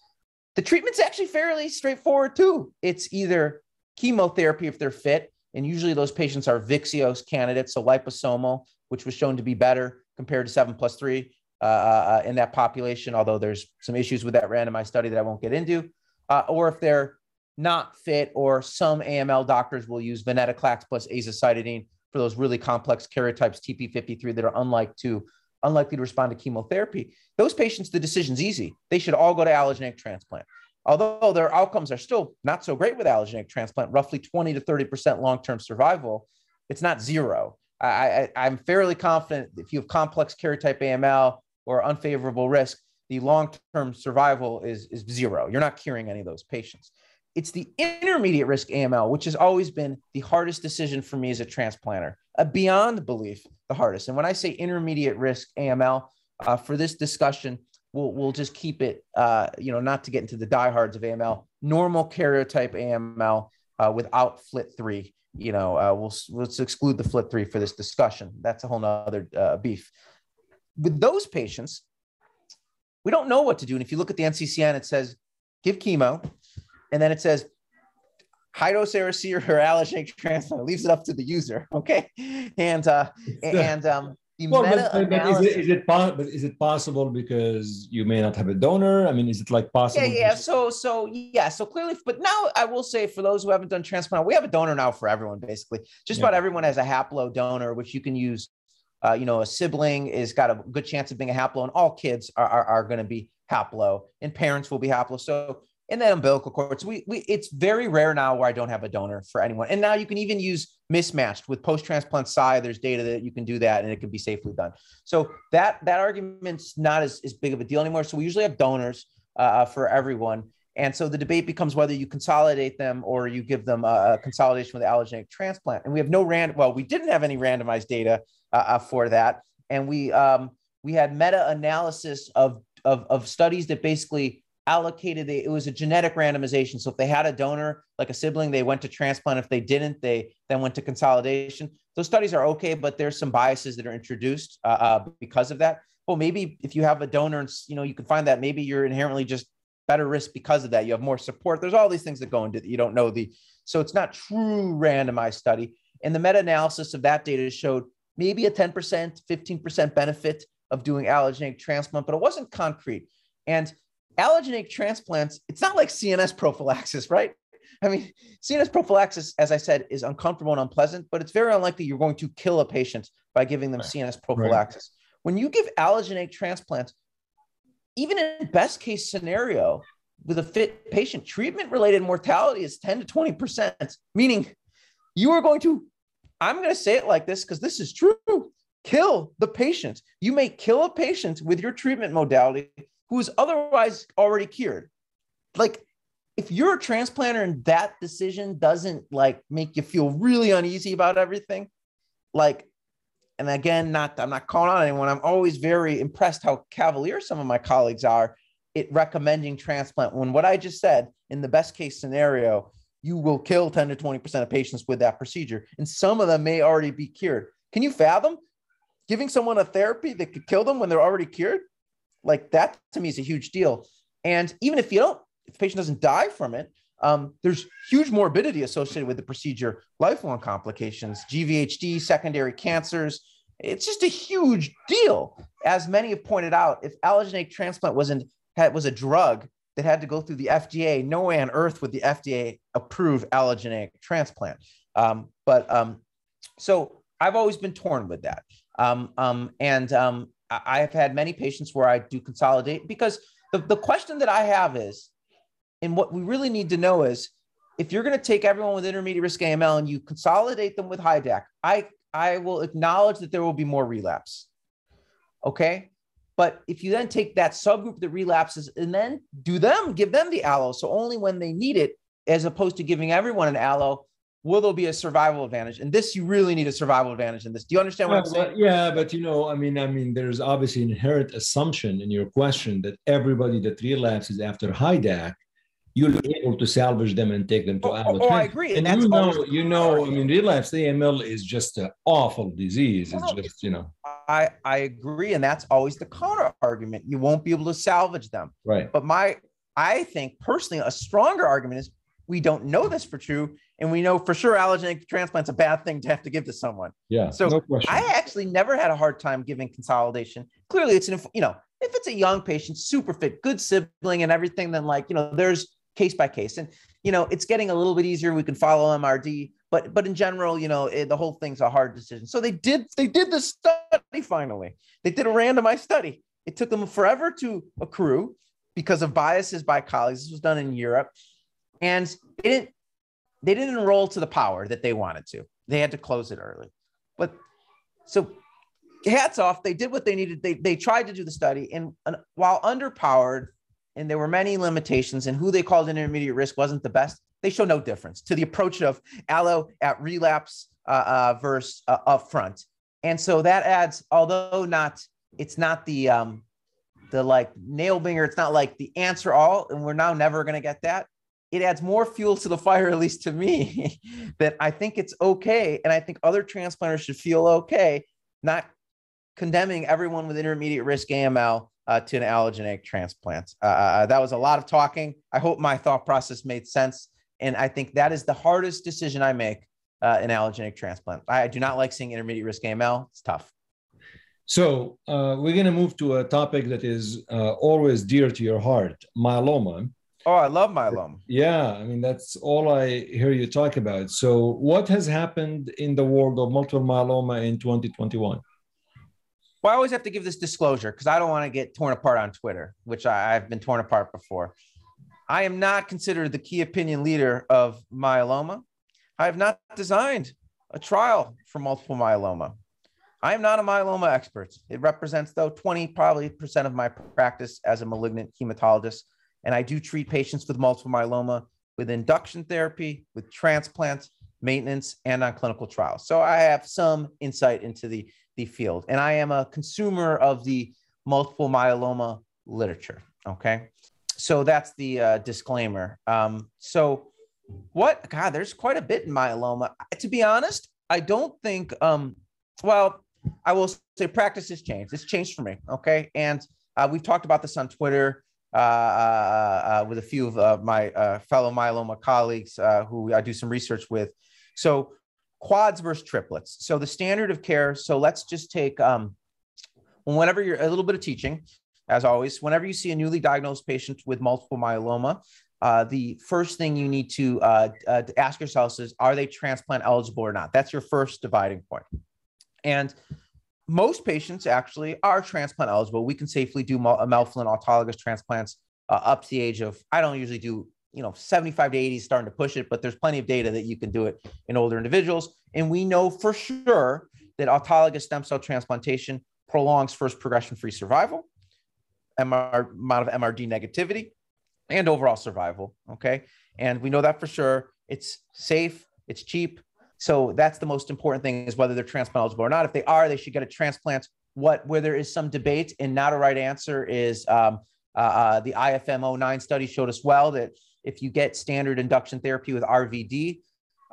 the treatment's actually fairly straightforward too. It's either chemotherapy if they're fit, and usually those patients are Vyxeos candidates, so liposomal, which was shown to be better compared to seven plus three uh, uh, in that population, although there's some issues with that randomized study that I won't get into. Uh, or if they're not fit, or some A M L doctors will use venetoclax plus azacitidine for those really complex karyotypes, T P fifty-three, that are unlike to, unlikely to respond to chemotherapy. Those patients, the decision's easy. They should all go to allogeneic transplant. Although their outcomes are still not so great with allogeneic transplant, roughly twenty to thirty percent long-term survival, it's not zero. I, I, I'm fairly confident if you have complex karyotype A M L or unfavorable risk, the long-term survival is, is zero. You're not curing any of those patients. It's the intermediate risk A M L, which has always been the hardest decision for me as a transplanter, a beyond belief, the hardest. And when I say intermediate risk A M L, uh, for this discussion, We'll, we'll just keep it, uh, you know, not to get into the diehards of A M L, normal karyotype A M L uh, without F L T three, you know, uh, we'll, let's exclude the F L T three for this discussion. That's a whole nother uh, beef. With those patients, we don't know what to do. And if you look at the N C C N, it says, give chemo. And then it says, high-dose A R C or allogeneic transplant, leaves it up to the user, okay? And, uh, and, um, Well, but, but is it, is it but is it possible because you may not have a donor? I mean, is it like possible? Yeah, yeah. So, so yeah. So clearly, but now I will say for those who haven't done transplant, we have a donor now for everyone, basically. Just yeah. about everyone has a haplo donor, which you can use. Uh, you know, a sibling is got a good chance of being a haplo, and all kids are are, are going to be haplo, and parents will be haplo. So, and then umbilical cords. We we it's very rare now where I don't have a donor for anyone. And now you can even use mismatched with post-transplant P S I. There's data that you can do that, and it can be safely done. So that that argument's not as, as big of a deal anymore. So we usually have donors uh, for everyone, and so the debate becomes whether you consolidate them or you give them a consolidation with allogeneic transplant. And we have no rand. Well, we didn't have any randomized data uh, for that, and we um, we had meta-analysis of, of of studies that basically allocated, it was a genetic randomization. So if they had a donor, like a sibling, they went to transplant. If they didn't, they then went to consolidation. Those studies are okay, but there's some biases that are introduced uh, uh, because of that. Well, maybe if you have a donor, and you know, you can find that maybe you're inherently just better risk because of that. You have more support. There's all these things that go into it. You don't know the, so it's not true randomized study. And the meta-analysis of that data showed maybe a ten percent, fifteen percent benefit of doing allogeneic transplant, but it wasn't concrete. And allogeneic transplants, it's not like C N S prophylaxis, right? I mean, C N S prophylaxis, as I said, is uncomfortable and unpleasant, but it's very unlikely you're going to kill a patient by giving them C N S prophylaxis. Right. When you give allogeneic transplants, even in best case scenario, with a fit patient, treatment-related mortality is ten to twenty percent, meaning you are going to, I'm going to say it like this because this is true, kill the patient. You may kill a patient with your treatment modality who is otherwise already cured. Like, if you're a transplanter and that decision doesn't like make you feel really uneasy about everything, like, and again, not I'm not calling out anyone. I'm always very impressed how cavalier some of my colleagues are at recommending transplant. When what I just said, in the best case scenario, you will kill ten to twenty percent of patients with that procedure, and some of them may already be cured. Can you fathom giving someone a therapy that could kill them when they're already cured? Like, that to me is a huge deal. And even if you don't, if the patient doesn't die from it, um, there's huge morbidity associated with the procedure, lifelong complications, G V H D, secondary cancers. It's just a huge deal. As many have pointed out, if allogeneic transplant wasn't, had, was a drug that had to go through the F D A, no way on earth would the F D A approve allogeneic transplant. Um, but um, so I've always been torn with that. Um, um, and um, I have had many patients where I do consolidate, because the, the question that I have is, and what we really need to know is, if you're going to take everyone with intermediate risk A M L and you consolidate them with HIDAC, I, I will acknowledge that there will be more relapse. Okay. But if you then take that subgroup that relapses and then do them, give them the allo, so only when they need it, as opposed to giving everyone an allo, will there be a survival advantage? And this, you really need a survival advantage in this. Do you understand what uh, I'm saying? Well, yeah, but you know, I mean, I mean, there's obviously an inherent assumption in your question that everybody that relapses after HIDAC, you'll be able to salvage them and take them to oh, allo. Oh, I agree. And, and that's you know, you know, I mean, relapsed A M L is just an awful disease. It's just, you know. I, I agree. And that's always the counter argument. You won't be able to salvage them. Right. But my, I think personally, a stronger argument is we don't know this for true. And we know for sure allogeneic transplant's a bad thing to have to give to someone. Yeah. So no question. I actually never had a hard time giving consolidation. Clearly it's an, you know, if it's a young patient, super fit, good sibling and everything, then like, you know, there's case by case. And, you know, it's getting a little bit easier. We can follow M R D, but, but in general, you know, it, the whole thing's a hard decision. So they did, they did the study finally. They did a randomized study. It took them forever to accrue because of biases by colleagues. This was done in Europe and they didn't, they didn't enroll to the power that they wanted to. They had to close it early, but so hats off. They did what they needed. They, they tried to do the study and, and while underpowered, and there were many limitations, and who they called intermediate risk wasn't the best. They show no difference to the approach of allo at relapse uh, uh, versus uh, upfront. And so that adds, although not, it's not the um, the like nail binger, it's not like the answer all, and we're now never going to get that. It adds more fuel to the fire, at least to me, that I think it's okay. And I think other transplanters should feel okay, not condemning everyone with intermediate risk A M L Uh, to an allogeneic transplant. Uh, that was a lot of talking. I hope my thought process made sense. And I think that is the hardest decision I make uh, in allogeneic transplant. I do not like seeing intermediate risk A M L. It's tough. So uh, we're going to move to a topic that is uh, always dear to your heart, myeloma. Oh, I love myeloma. Yeah, I mean, that's all I hear you talk about. So what has happened in the world of multiple myeloma in twenty twenty-one? Well, I always have to give this disclosure because I don't want to get torn apart on Twitter, which I, I've been torn apart before. I am not considered the key opinion leader of myeloma. I have not designed a trial for multiple myeloma. I am not a myeloma expert. It represents, though, twenty probably percent of my practice as a malignant hematologist. And I do treat patients with multiple myeloma with induction therapy, with transplant, maintenance, and on clinical trials. So I have some insight into the the field. And I am a consumer of the multiple myeloma literature. Okay. So that's the uh, disclaimer. Um, so what, God, there's quite a bit in myeloma. To be honest, I don't think, um, well, I will say practice has changed. It's changed for me. Okay. And uh, we've talked about this on Twitter uh, uh, uh, with a few of uh, my uh, fellow myeloma colleagues uh, who I do some research with. So quads versus triplets. So the standard of care. So let's just take um, whenever you're a little bit of teaching, as always, whenever you see a newly diagnosed patient with multiple myeloma, uh, the first thing you need to uh, uh, ask yourselves is, are they transplant eligible or not? That's your first dividing point. And most patients actually are transplant eligible. We can safely do melphalan autologous transplants uh, up to the age of, I don't usually do you know, seventy-five to eighty is starting to push it, but there's plenty of data that you can do it in older individuals. And we know for sure that autologous stem cell transplantation prolongs first progression-free survival, M R, amount of M R D negativity, and overall survival, okay? And we know that for sure. It's safe, it's cheap. So that's the most important thing is whether they're transplant eligible or not. If they are, they should get a transplant. What, where there is some debate and not a right answer is um, uh, uh, the I F M oh nine study showed us well that if you get standard induction therapy with R V D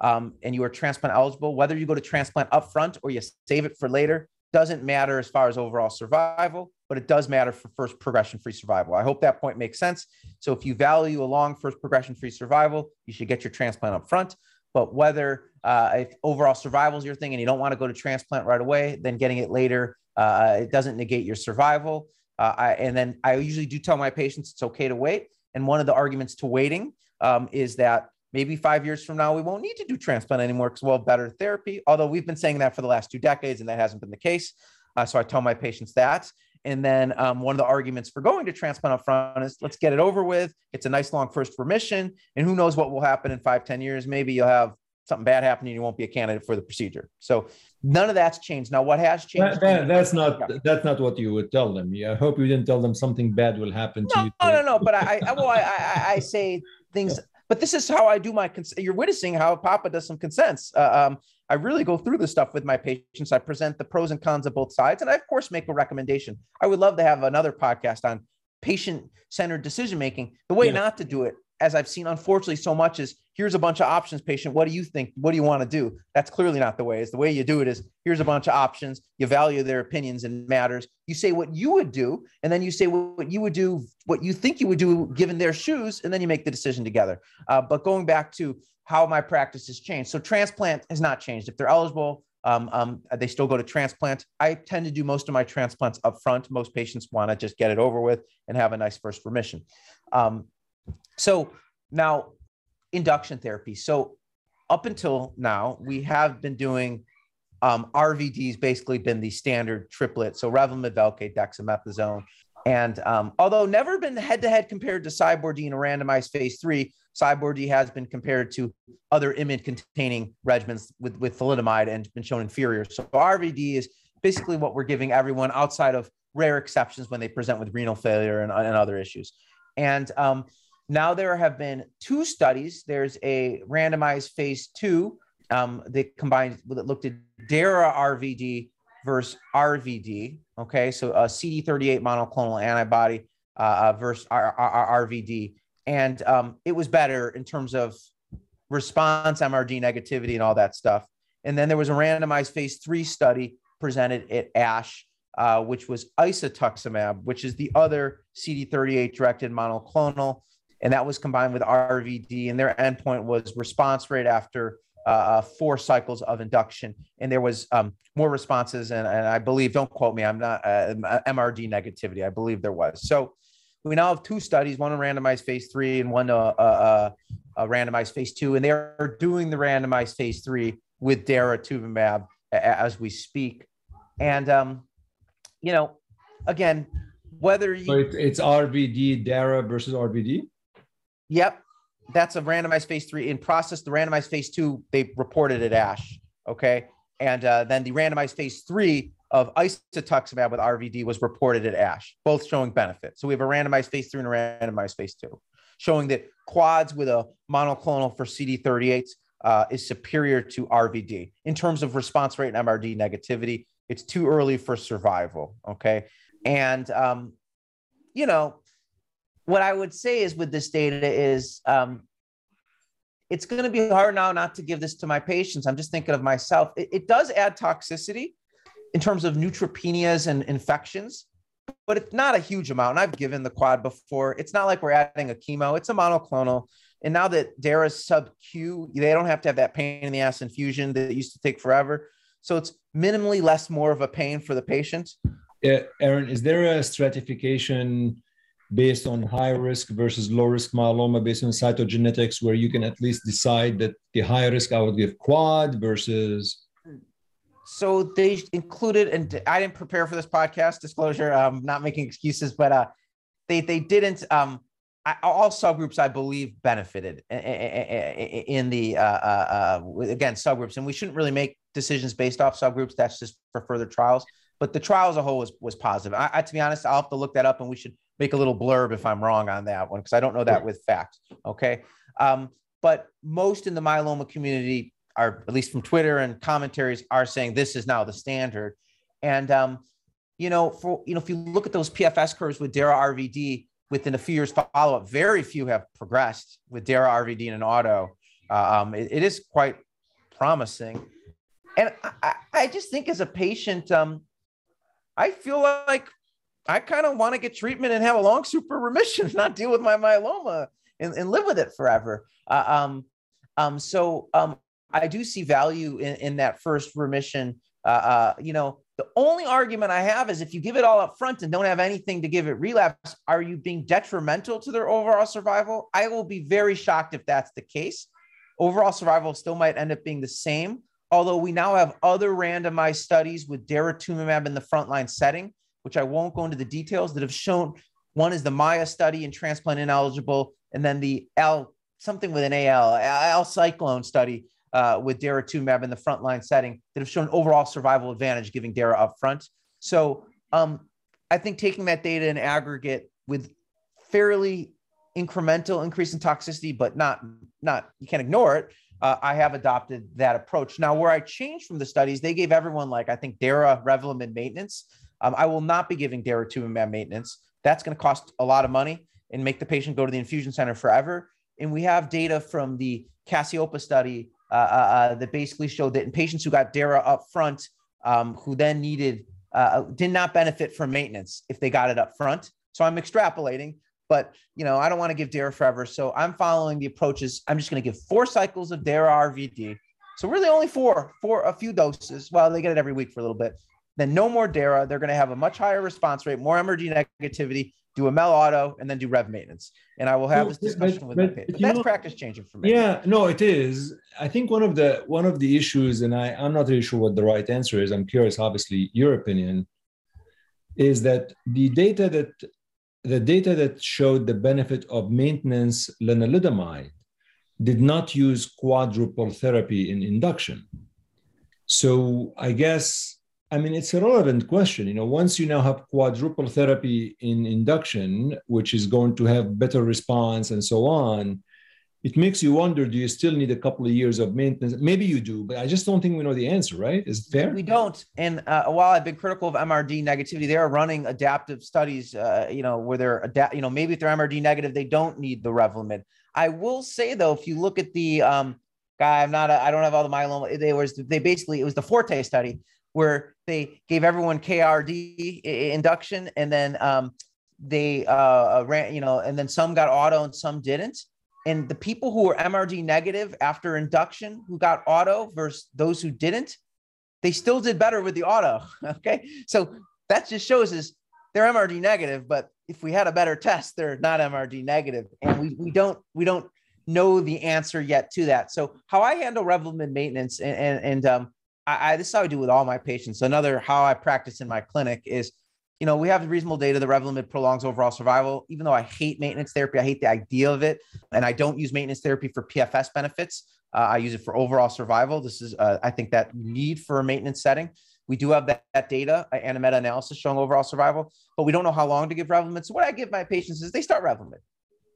um, and you are transplant eligible, whether you go to transplant upfront or you save it for later, doesn't matter as far as overall survival, but it does matter for first progression-free survival. I hope that point makes sense. So if you value a long first progression-free survival, you should get your transplant upfront. But whether uh, if overall survival is your thing and you don't want to go to transplant right away, then getting it later, uh, it doesn't negate your survival. Uh, I, and then I usually do tell my patients it's okay to wait. And one of the arguments to waiting um, is that maybe five years from now, we won't need to do transplant anymore because we'll have better therapy. Although we've been saying that for the last two decades and that hasn't been the case. Uh, so I tell my patients that. And then um, one of the arguments for going to transplant upfront is let's get it over with. It's a nice long first remission. And who knows what will happen in five, ten years. Maybe you'll have something bad happening, you won't be a candidate for the procedure. So none of that's changed. Now, what has changed? That, that, that's not yeah. that's not what you would tell them. Yeah, I hope you didn't tell them something bad will happen no, to you. No, no, no. But I, I, well, I, I, I say things. Yeah. But this is how I do my consent. You're witnessing how Papa does some consents. Uh, um, I really go through this stuff with my patients. I present the pros and cons of both sides, and I of course make a recommendation. I would love to have another podcast on patient-centered decision making. The way yeah. not to do it, as I've seen, unfortunately, so much is here's a bunch of options, patient. What do you think? What do you want to do? That's clearly not the way. Is the way you do it is here's a bunch of options. You value their opinions and matters. You say what you would do, and then you say what you would do, what you think you would do given their shoes, and then you make the decision together. Uh, but going back to how my practice has changed. So transplant has not changed. If they're eligible, um, um, they still go to transplant. I tend to do most of my transplants up front. Most patients want to just get it over with and have a nice first remission. Um, So now induction therapy. So up until now, we have been doing um, R V D's basically been the standard triplet. So Revlimid, Velcade, dexamethasone. And um, although never been head-to-head compared to Cyborg D in a randomized phase three, Cyborg D has been compared to other I M I D-containing regimens with, with thalidomide and been shown inferior. So R V D is basically what we're giving everyone outside of rare exceptions when they present with renal failure and, and other issues. And um, now there have been two studies. There's a randomized phase two um, that combined, that looked at DARA R V D versus R V D. Okay, so a C D thirty-eight monoclonal antibody uh, versus R- R- R- RVD, and um, it was better in terms of response, M R D negativity, and all that stuff. And then there was a randomized phase three study presented at ASH, uh, which was isatuximab, which is the other C D thirty-eight directed monoclonal. And that was combined with R V D, and their endpoint was response rate after uh, four cycles of induction. And there was um, more responses, and, and I believe, don't quote me, I'm not uh, M R D negativity. I believe there was. So we now have two studies, one a randomized phase three and one a, a, a randomized phase two. And they are doing the randomized phase three with daratumumab as we speak. And um, you know, again, whether you- so it, it's R V D, DARA versus R V D. Yep. That's a randomized phase three in process. The randomized phase two, they reported at ASH. Okay. And uh, then the randomized phase three of isatuximab with R V D was reported at ASH, both showing benefit. So we have a randomized phase three and a randomized phase two, showing that quads with a monoclonal for C D thirty-eights uh, is superior to R V D. In terms of response rate and M R D negativity, it's too early for survival. Okay. And, um, you know, what I would say is with this data is um, it's going to be hard now not to give this to my patients. I'm just thinking of myself. It, it does add toxicity in terms of neutropenias and infections, but it's not a huge amount. And I've given the quad before. It's not like we're adding a chemo. It's a monoclonal. And now that DARA's sub-Q, they don't have to have that pain in the ass infusion that it used to take forever. So it's minimally less more of a pain for the patient. Yeah, Aaron, is there a stratification based on high risk versus low risk myeloma based on cytogenetics where you can at least decide that the high risk I would give quad versus? So they included, and I didn't prepare for this podcast disclosure, I'm not making excuses, but uh, they they didn't, um, I, all subgroups I believe benefited in the, uh, uh, again, subgroups, and we shouldn't really make decisions based off subgroups, that's just for further trials, but the trial as a whole was, was positive. I, I, to be honest, I'll have to look that up and we should make a little blurb if I'm wrong on that one, because I don't know that with facts, okay? Um, but most in the myeloma community are, at least from Twitter and commentaries, are saying this is now the standard. And, um, you know, for you know, if you look at those P F S curves with DARA-R V D, within a few years follow-up, very few have progressed with DARA-R V D in an auto. Um, it, it is quite promising. And I, I just think as a patient, um, I feel like I kind of want to get treatment and have a long super remission, not deal with my myeloma and, and live with it forever. Uh, um, um, so um, I do see value in, in that first remission. Uh, uh, you know, the only argument I have is if you give it all up front and don't have anything to give it relapse, are you being detrimental to their overall survival? I will be very shocked if that's the case. Overall survival still might end up being the same, although we now have other randomized studies with daratumumab in the frontline setting, which I won't go into the details, that have shown one is the Maya study in transplant ineligible, and then the L something with an A L, L cyclone study uh, with daratumumab in the frontline setting that have shown overall survival advantage giving dara up front. So um, I think taking that data in aggregate with fairly incremental increase in toxicity, but not, not you can't ignore it, uh, I have adopted that approach. Now, where I changed from the studies, they gave everyone, like, I think, dara, Revlimid maintenance. Um, I will not be giving daratumumab maintenance. That's going to cost a lot of money and make the patient go to the infusion center forever. And we have data from the Cassiopeia study uh, uh, that basically showed that in patients who got dara up front, um, who then needed, uh, did not benefit from maintenance if they got it up front. So I'm extrapolating, but, you know, I don't want to give dara forever. So I'm following the approaches. I'm just going to give four cycles of dara R V D. So really only four, four, a few doses. Well, they get it every week for a little bit. Then no more dara. They're going to have a much higher response rate, more M R D negativity, do M L auto, and then do rev maintenance. And I will have this discussion but, with but, my patient. But that's know, practice changing for me. Yeah, no, it is. I think one of the one of the issues, and I, I'm not really sure what the right answer is. I'm curious, obviously, your opinion, is that the data that the data that showed the benefit of maintenance lenalidomide did not use quadruple therapy in induction. So I guess, I mean, it's a relevant question. You know, once you now have quadruple therapy in induction, which is going to have better response and so on, it makes you wonder, do you still need a couple of years of maintenance? Maybe you do, but I just don't think we know the answer, right? Is it fair? We don't. And uh, while I've been critical of M R D negativity, they are running adaptive studies, uh, you know, where they're, adapt- you know, maybe if they're M R D negative, they don't need the Revlimid. I will say, though, if you look at the um, guy, I'm not, a, I don't have all the myeloma. They was, they basically, it was the Forte study, where they gave everyone K R D induction, and then um, they uh, ran, you know, and then some got auto and some didn't. And the people who were M R D negative after induction who got auto versus those who didn't, they still did better with the auto, okay? So that just shows us they're M R D negative, but if we had a better test, they're not M R D negative. And we we don't, we don't know the answer yet to that. So how I handle Revlimid maintenance and, and, and um, I, this is how I do with all my patients. Another how I practice in my clinic is, you know, we have reasonable data that Revlimid prolongs overall survival. Even though I hate maintenance therapy, I hate the idea of it, and I don't use maintenance therapy for P F S benefits. Uh, I use it for overall survival. This is, uh, I think, that need for a maintenance setting. We do have that, that data and a meta-analysis showing overall survival, but we don't know how long to give Revlimid. So what I give my patients is they start Revlimid,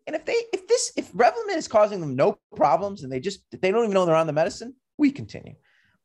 and if they, if this, if Revlimid is causing them no problems and they just, they don't even know they're on the medicine, we continue.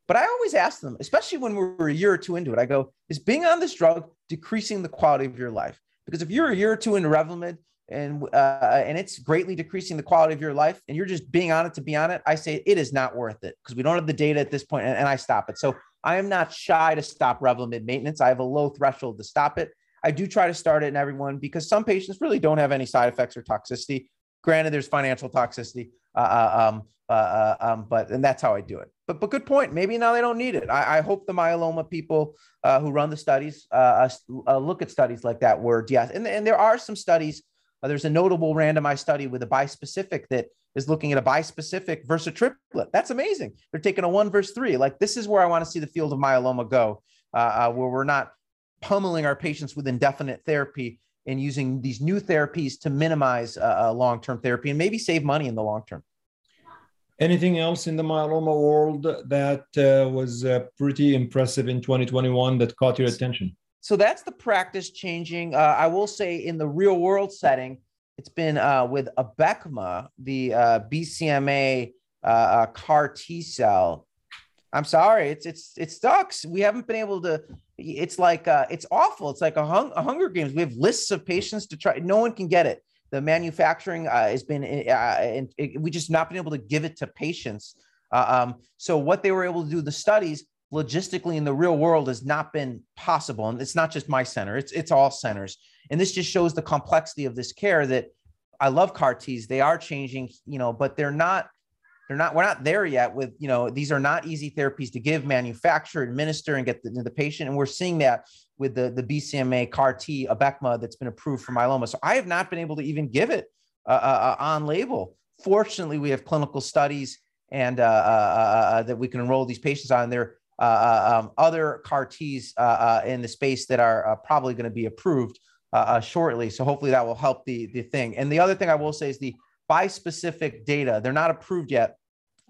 But I always ask them, especially when we're a year or two into it, I go, is being on this drug decreasing the quality of your life? Because if you're a year or two into Revlimid and uh, and it's greatly decreasing the quality of your life and you're just being on it to be on it, I say it is not worth it because we don't have the data at this point, and, and I stop it. So I am not shy to stop Revlimid maintenance. I have a low threshold to stop it. I do try to start it in everyone because some patients really don't have any side effects or toxicity. Granted, there's financial toxicity, uh, um, uh, um, but and that's how I do it. But but good point. Maybe now they don't need it. I, I hope the myeloma people uh, who run the studies uh, uh, look at studies like that where D S. And, and there are some studies. Uh, there's a notable randomized study with a bispecific that is looking at a bispecific versus a triplet. That's amazing. They're taking a one versus three. Like, this is where I want to see the field of myeloma go, uh, uh, where we're not pummeling our patients with indefinite therapy and using these new therapies to minimize uh, long-term therapy and maybe save money in the long term. Anything else in the myeloma world that uh, was uh, pretty impressive in twenty twenty-one that caught your attention? So that's the practice changing. Uh, I will say in the real world setting, it's been uh, with Abecma, the uh, B C M A uh, uh, C A R-T cell. I'm sorry, it's it's it sucks. We haven't been able to, it's like, uh, it's awful. It's like a, hung, a Hunger Games. We have lists of patients to try. No one can get it. The manufacturing uh, has been, uh, and it, we just not been able to give it to patients. Uh, um, so what they were able to do, the studies logistically in the real world has not been possible. And it's not just my center, it's, it's all centers. And this just shows the complexity of this care that I love C A R-Ts. They are changing, you know, but they're not, They're not, we're not there yet with, you know, these are not easy therapies to give, manufacture, administer, and get the, to the patient. And we're seeing that with the, the B C M A C A R-T Abecma that's been approved for myeloma. So I have not been able to even give it uh, uh, on label. Fortunately, we have clinical studies and uh, uh, uh, that we can enroll these patients on. There are uh, um, other C A R-Ts uh, uh, in the space that are uh, probably going to be approved uh, uh, shortly. So hopefully that will help the, the thing. And the other thing I will say is the bispecific data. They're not approved yet.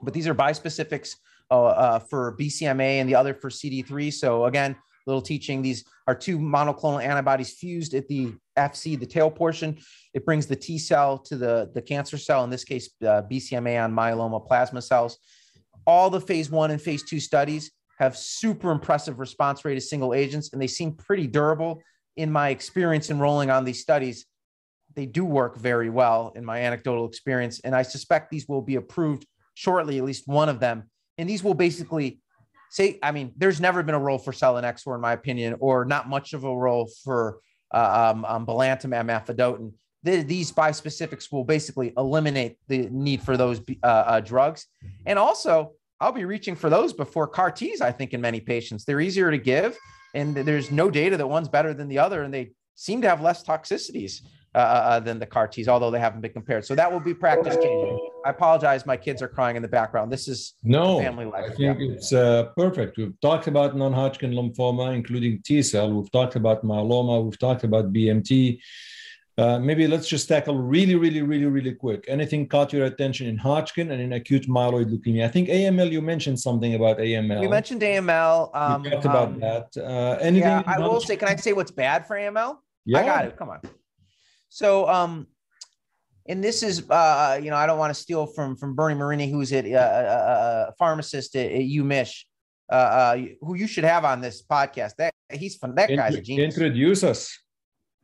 But these are bispecifics uh, uh, for B C M A and the other for C D three. So again, little teaching, these are two monoclonal antibodies fused at the F C, the tail portion. It brings the T cell to the, the cancer cell, in this case, uh, B C M A on myeloma plasma cells. All the phase one and phase two studies have super impressive response rate as single agents, and they seem pretty durable. In my experience enrolling on these studies, they do work very well in my anecdotal experience, and I suspect these will be approved shortly, at least one of them. And these will basically say, I mean, there's never been a role for selinexor, in my opinion, or not much of a role for uh, um, um, belantamab mafodotin. The, these bispecifics will basically eliminate the need for those uh, uh, drugs. And also, I'll be reaching for those before C A R Ts, I think, in many patients. They're easier to give, and there's no data that one's better than the other, and they seem to have less toxicities uh, than the C A R Ts, although they haven't been compared. So that will be practice changing. I apologize. My kids are crying in the background. This is no, family life. I think yeah. it's uh, perfect. We've talked about non-Hodgkin lymphoma, including T-cell. We've talked about myeloma. We've talked about B M T. Uh, maybe let's just tackle really, really, really, really quick. Anything caught your attention in Hodgkin and in acute myeloid leukemia? I think A M L, you mentioned something about A M L. We mentioned A M L. Um, we talked about um, that. Uh, anything? Yeah, I will Hodgkin? say, can I say what's bad for A M L? Yeah. I got it. Come on. So, um, and this is, uh, you know, I don't want to steal from, from Bernie Marini, who's at, uh, a pharmacist at, at UMich, uh, uh, who you should have on this podcast. That he's fun. That guy's a genius. Introduce us.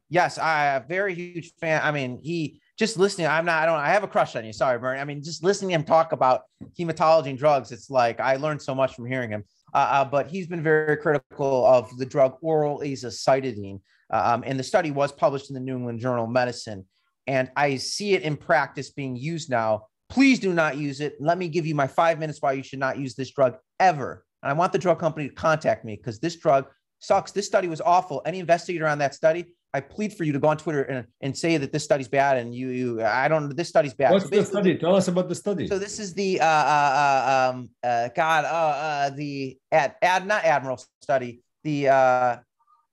Yes, I'm a very huge fan. I mean, he just listening. I'm not, I don't, I have a crush on you. Sorry, Bernie. I mean, just listening to him talk about hematology and drugs, it's like I learned so much from hearing him. Uh, uh, but he's been very critical of the drug oral azacitidine. Um, and the study was published in the New England Journal of Medicine. And I see it in practice being used now. Please do not use it. Let me give you my five minutes why you should not use this drug ever. And I want the drug company to contact me because this drug sucks. This study was awful. Any investigator on that study, I plead for you to go on Twitter and, and say that this study's bad. And you, you, I don't know, this study's bad. What's so the study? Tell us about the study. So this is the, uh, uh, um, uh, God, uh, uh, the ad, ad, not Admiral study, the, uh,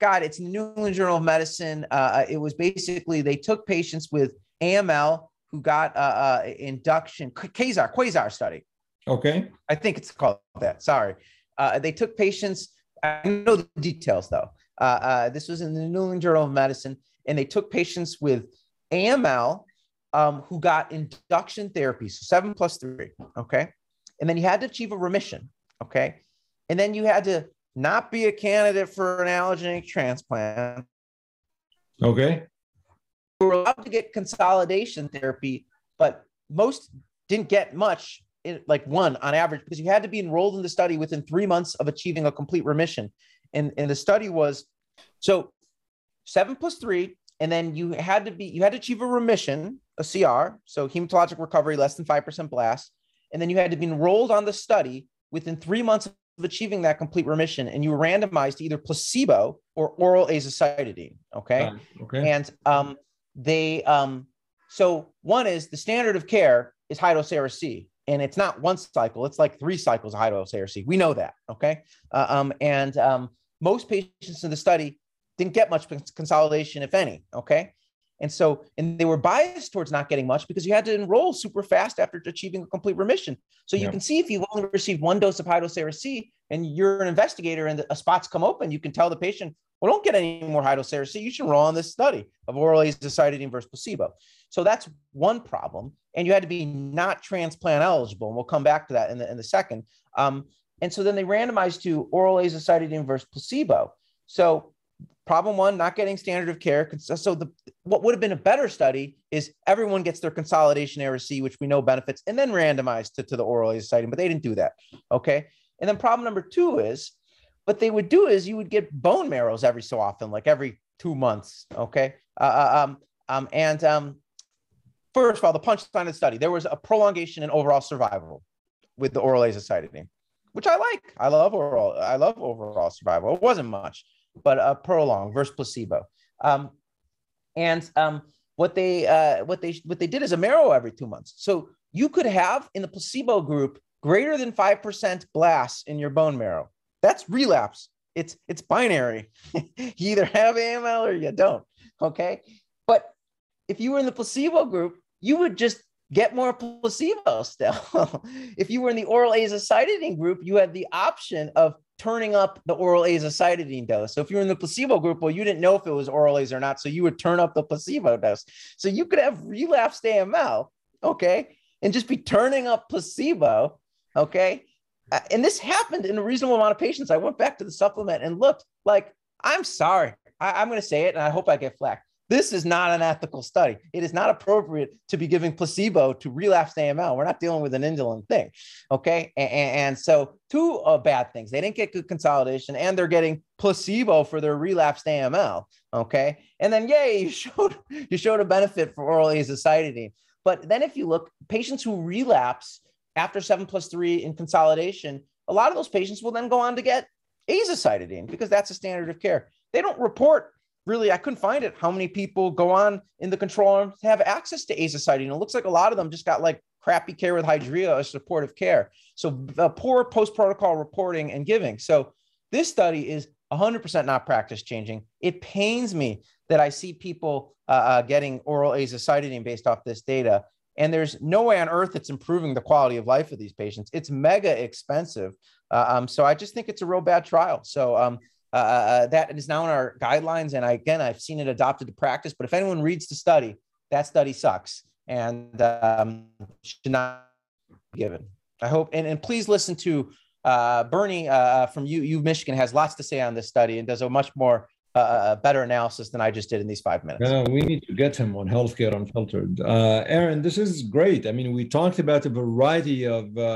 God, it's in the New England Journal of Medicine. Uh, it was basically, they took patients with A M L who got uh, uh, induction, Quasar, Quasar study. Okay. I think it's called that, sorry. Uh, they took patients, I know the details though. Uh, uh, this was in the New England Journal of Medicine, and they took patients with A M L um, who got induction therapy, so seven plus three, okay? And then you had to achieve a remission, okay? And then you had to not be a candidate for an allogeneic transplant. Okay. We were allowed to get consolidation therapy, but most didn't get much, like one on average, because you had to be enrolled in the study within three months of achieving a complete remission. And, and the study was, so seven plus three, and then you had to be, you had to achieve a remission, a C R, so hematologic recovery, less than five percent blast. And then you had to be enrolled on the study within three months of achieving that complete remission. And you were randomized to either placebo or oral azacitidine. Okay. Um, okay. And um, they, um, so one is the standard of care is high dose A R C. And it's not one cycle, it's like three cycles of high dose A R C. We know that, okay? Uh, um, and um, most patients in the study didn't get much consolidation, if any, okay? And so, and they were biased towards not getting much because you had to enroll super fast after achieving a complete remission. So you yeah. can see if you've only received one dose of high dose A R C and you're an investigator and a spot's come open, you can tell the patient, well, don't get any more high dose A R C, you should enroll on this study of oral azacitidine versus placebo. So that's one problem. And you had to be not transplant eligible. And we'll come back to that in the, in the second. Um, and so then they randomized to oral azacitidine versus placebo. So problem one, not getting standard of care. So the, what would have been a better study is everyone gets their consolidation A R C, which we know benefits, and then randomized to, to the oral azacitidine, but they didn't do that, okay? And then problem number two is, what they would do is you would get bone marrows every so often, like every two months, okay? Uh, um, um, and um, first of all, the punchline of the study, there was a prolongation in overall survival with the oral azacitidine, which I like. I love oral. I love overall survival. It wasn't much, but a prolonged versus placebo. Um, and um, what they uh, what they what they did is a marrow every two months. So you could have in the placebo group greater than five percent blasts in your bone marrow. That's relapse. It's it's binary. You either have A M L or you don't. Okay, but if you were in the placebo group, you would just get more placebo still. If you were in the oral azacitidine group, you had the option of turning up the oral azacitidine dose. So if you were in the placebo group, well, you didn't know if it was oral AZA or not, so you would turn up the placebo dose. So you could have relapsed A M L, okay, and just be turning up placebo, okay? Uh, and this happened in a reasonable amount of patients. I went back to the supplement and looked like, I'm sorry, I, I'm going to say it, and I hope I get flack. This is not an ethical study. It is not appropriate to be giving placebo to relapsed A M L. We're not dealing with an indolent thing, okay? And, and so two uh, bad things. They didn't get good consolidation, and they're getting placebo for their relapsed A M L, okay? And then, yay, you showed, you showed a benefit for oral azacitidine. But then if you look, patients who relapse after seven plus three in consolidation, a lot of those patients will then go on to get azacitidine because that's a standard of care. They don't report. Really, I couldn't find it. How many people go on in the control arm to have access to azacitidine? It looks like a lot of them just got like crappy care with hydrea or supportive care. So uh, poor post-protocol reporting and giving. So this study is one hundred percent not practice changing. It pains me that I see people uh, uh, getting oral azacitidine based off this data. And there's no way on earth it's improving the quality of life of these patients. It's mega expensive. Uh, um, so I just think it's a real bad trial. So, um, Uh, that is now in our guidelines. And I, again, I've seen it adopted to practice, but if anyone reads the study, that study sucks and um, should not be given. I hope, and, and please listen to uh, Bernie uh, from U, U Michigan has lots to say on this study and does a much more uh, better analysis than I just did in these five minutes. No, we need to get him on Healthcare Unfiltered. Uh, Aaron, this is great. I mean, we talked about a variety of uh...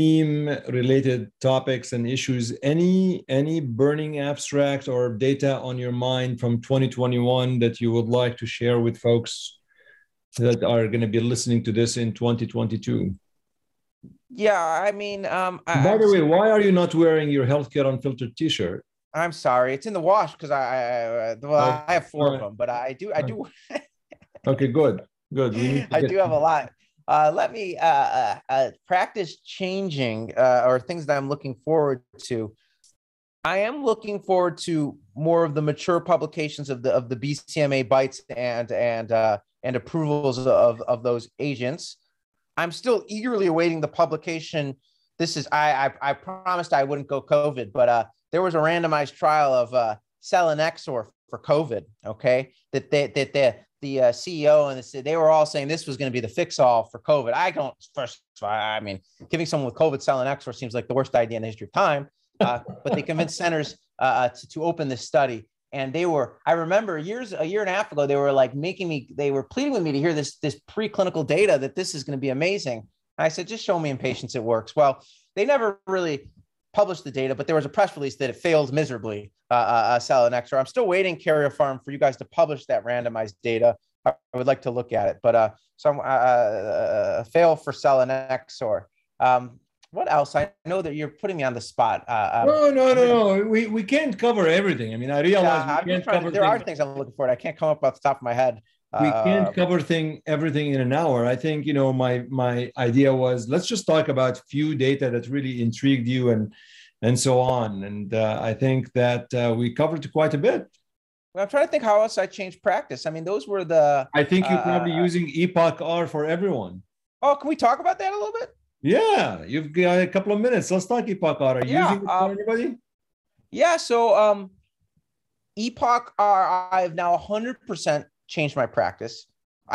heme-related topics and issues. Any any burning abstract or data on your mind from twenty twenty-one that you would like to share with folks that are going to be listening to this in twenty twenty-two? Yeah, I mean... Um, I, By the I'm way, sorry. Why are you not wearing your Healthcare Unfiltered t-shirt? I'm sorry. It's in the wash because I, I, well, okay. I have four of them, but I do... I do. Okay, good, good. I do have a lot. Uh, let me uh, uh, uh, practice changing uh, or things that I'm looking forward to. I am looking forward to more of the mature publications of the of the B C M A bites and and uh, and approvals of, of those agents. I'm still eagerly awaiting the publication. This is I I, I promised I wouldn't go COVID, but uh, there was a randomized trial of uh, selinexor for COVID. Okay, that they that they. The uh, C E O and the, they were all saying this was going to be the fix-all for COVID. I don't, first of all, I mean, giving someone with COVID selinexor seems like the worst idea in the history of time, uh, but they convinced centers uh, to, to open this study. And they were, I remember years, a year and a half ago, they were like making me, they were pleading with me to hear this, this preclinical data that this is going to be amazing. And I said, just show me in patients it works. Well, they never really published the data, but there was a press release that it failed miserably, uh, uh, selinexor. I'm still waiting, Karyopharm, for you guys to publish that randomized data. I, I would like to look at it, but uh, some uh, uh, fail for selinexor. Um, what else? I know that you're putting me on the spot. Uh, no, no, no, no. We we can't cover everything. I mean, I realize yeah, we can't cover to, there things. Are things I'm looking for. I can't come up off the top of my head. We can't cover thing everything in an hour. I think, you know, my my idea was let's just talk about few data that really intrigued you and and so on. And uh, I think that uh, we covered quite a bit. Well, I'm trying to think how else I changed practice. I mean, those were the... I think you're uh, probably using Epoch-R for everyone. Oh, can we talk about that a little bit? Yeah, you've got a couple of minutes. Let's talk Epoch-R. Are you yeah, using it um, for anybody? Yeah, so um, Epoch-R, I've now one hundred percent changed my practice.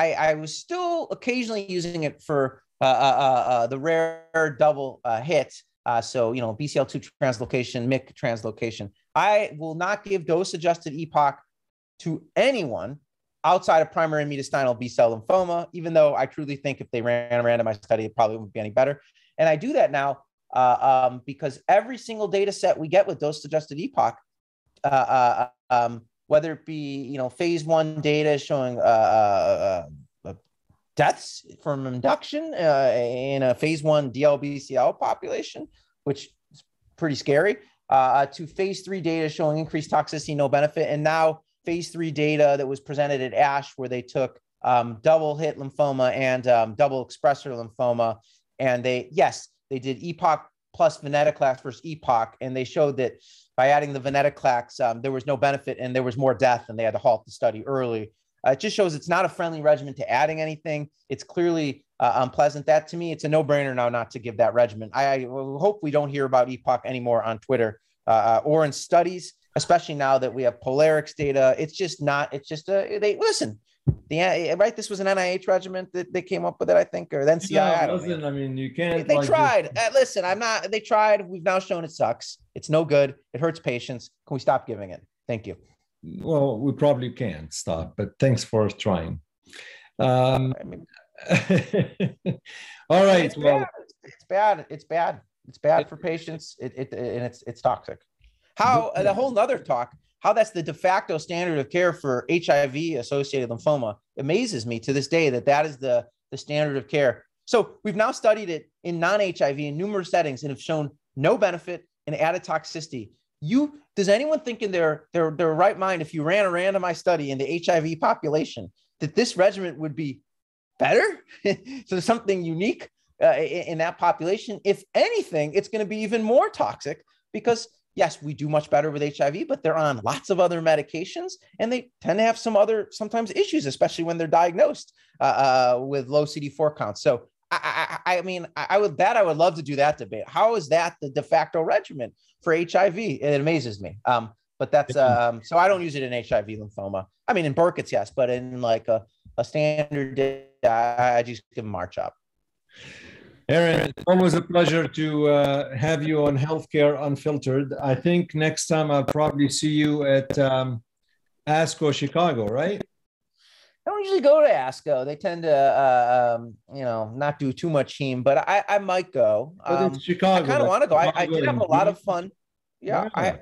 I, I was still occasionally using it for uh, uh, uh, the rare double uh, hit. Uh, so, you know, B C L two translocation, M Y C translocation. I will not give dose-adjusted Epoch to anyone outside of primary mediastinal B-cell lymphoma, even though I truly think if they ran a randomized study, it probably wouldn't be any better. And I do that now uh, um, because every single data set we get with dose-adjusted Epoch, uh, uh, um, whether it be, you know, phase one data showing uh, uh, deaths from induction uh, in a phase one D L B C L population, which is pretty scary, uh, to phase three data showing increased toxicity, no benefit. And now phase three data that was presented at ASH where they took um, double hit lymphoma and um, double expressor lymphoma. And they, yes, they did Epoch plus venetoclax versus Epoch. And they showed that by adding the venetoclax, um, there was no benefit and there was more death and they had to halt the study early. Uh, it just shows it's not a friendly regimen to adding anything. It's clearly uh, unpleasant. That, to me, it's a no-brainer now not to give that regimen. I, I hope we don't hear about E P O C anymore on Twitter uh, or in studies, especially now that we have Polarix data. It's just not, it's just, a, they listen, the right? This was an N I H regimen that they came up with it, I think, or then N C I. No, I, listen, mean. I mean, you can't. They, they like tried. This- uh, listen, I'm not, they tried. We've now shown it sucks. It's no good. It hurts patients. Can we stop giving it? Thank you. Well, we probably can't stop, but thanks for trying. Um, I mean, all right. It's well, bad. It's bad. It's bad. It's bad for patients. It, it, and it's it's toxic. How and a whole nother talk. How that's the de facto standard of care for H I V-associated lymphoma amazes me to this day. That that is the the standard of care. So we've now studied it in non-H I V in numerous settings and have shown no benefit and added toxicity. You, does anyone think in their, their, their right mind, if you ran a randomized study in the H I V population, that this regimen would be better? So something unique uh, in, in that population. If anything, it's going to be even more toxic because yes, we do much better with H I V, but they're on lots of other medications and they tend to have some other, sometimes issues, especially when they're diagnosed uh, uh, with low C D four counts. So I, I, I mean, I would that I would love to do that debate. How is that the de facto regimen for H I V? It amazes me. Um, but that's um, so I don't use it in H I V lymphoma. I mean, in Burkitt's, yes, but in like a, a standard, I, I just give them R CHOP. Aaron, it's always a pleasure to uh, have you on Healthcare Unfiltered. I think next time I'll probably see you at um, ASCO Chicago, right? I don't usually go to ASCO. They tend to, uh, um, you know, not do too much heme, but I, I might go. Um, well, Chicago, I kind of want to go. I, I did have a lot of fun. Yeah, yeah.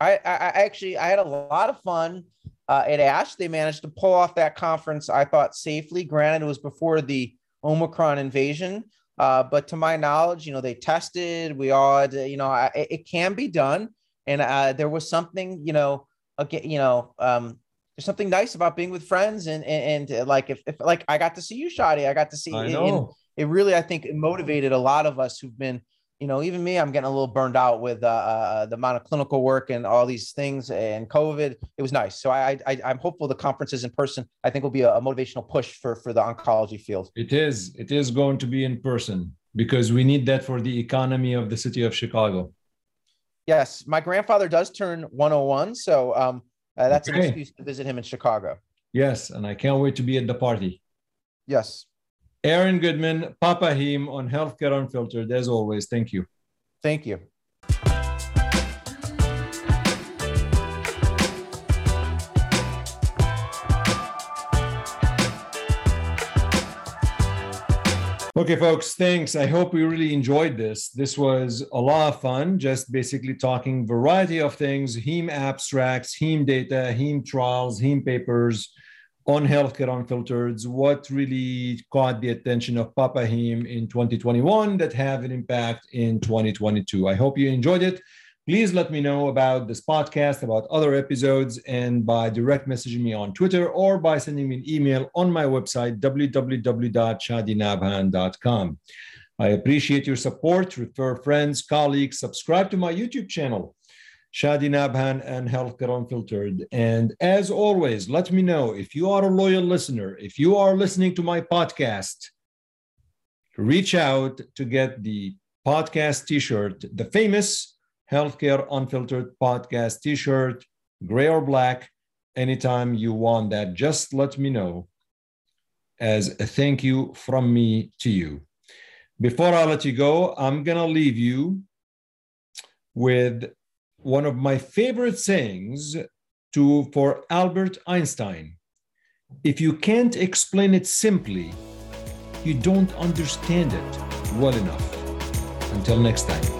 I, I, I actually, I had a lot of fun uh, at ASH. They managed to pull off that conference, I thought, safely. Granted, it was before the Omicron invasion, uh, but to my knowledge, you know, they tested. We all, had, you know, I, it can be done. And uh, there was something, you know, again, you know, um, there's something nice about being with friends and, and, and like, if, if like I got to see you, Chadi, I got to see it, and it really, I think it motivated a lot of us who've been, you know, even me, I'm getting a little burned out with uh, uh, the amount of clinical work and all these things and COVID. It was nice. So I, I, I'm hopeful the conferences in person, I think will be a, a motivational push for, for the oncology field. It is, it is going to be in person because we need that for the economy of the city of Chicago. Yes. My grandfather does turn one oh one. So, um, Uh, that's okay. An excuse to visit him in Chicago. Yes, and I can't wait to be at the party. Yes. Aaron Goodman, Papa Heme on Healthcare Unfiltered, as always. Thank you. Thank you. Okay, folks, thanks. I hope you really enjoyed this. This was a lot of fun, just basically talking variety of things, heme abstracts, heme data, heme trials, heme papers on Healthcare Unfiltered, what really caught the attention of Papa Heme in twenty twenty-one that have an impact in twenty twenty-two. I hope you enjoyed it. Please let me know about this podcast, about other episodes, and by direct messaging me on Twitter or by sending me an email on my website, w w w dot chadi nabhan dot com. I appreciate your support. Refer friends, colleagues, subscribe to my YouTube channel, Chadi Nabhan and Healthcare Unfiltered. And as always, let me know if you are a loyal listener, if you are listening to my podcast, reach out to get the podcast t-shirt, the famous Healthcare Unfiltered podcast t-shirt, gray or black, anytime you want that, just let me know as a thank you from me to you. Before I let you go, I'm going to leave you with one of my favorite sayings to, for Albert Einstein. If you can't explain it simply, you don't understand it well enough. Until next time.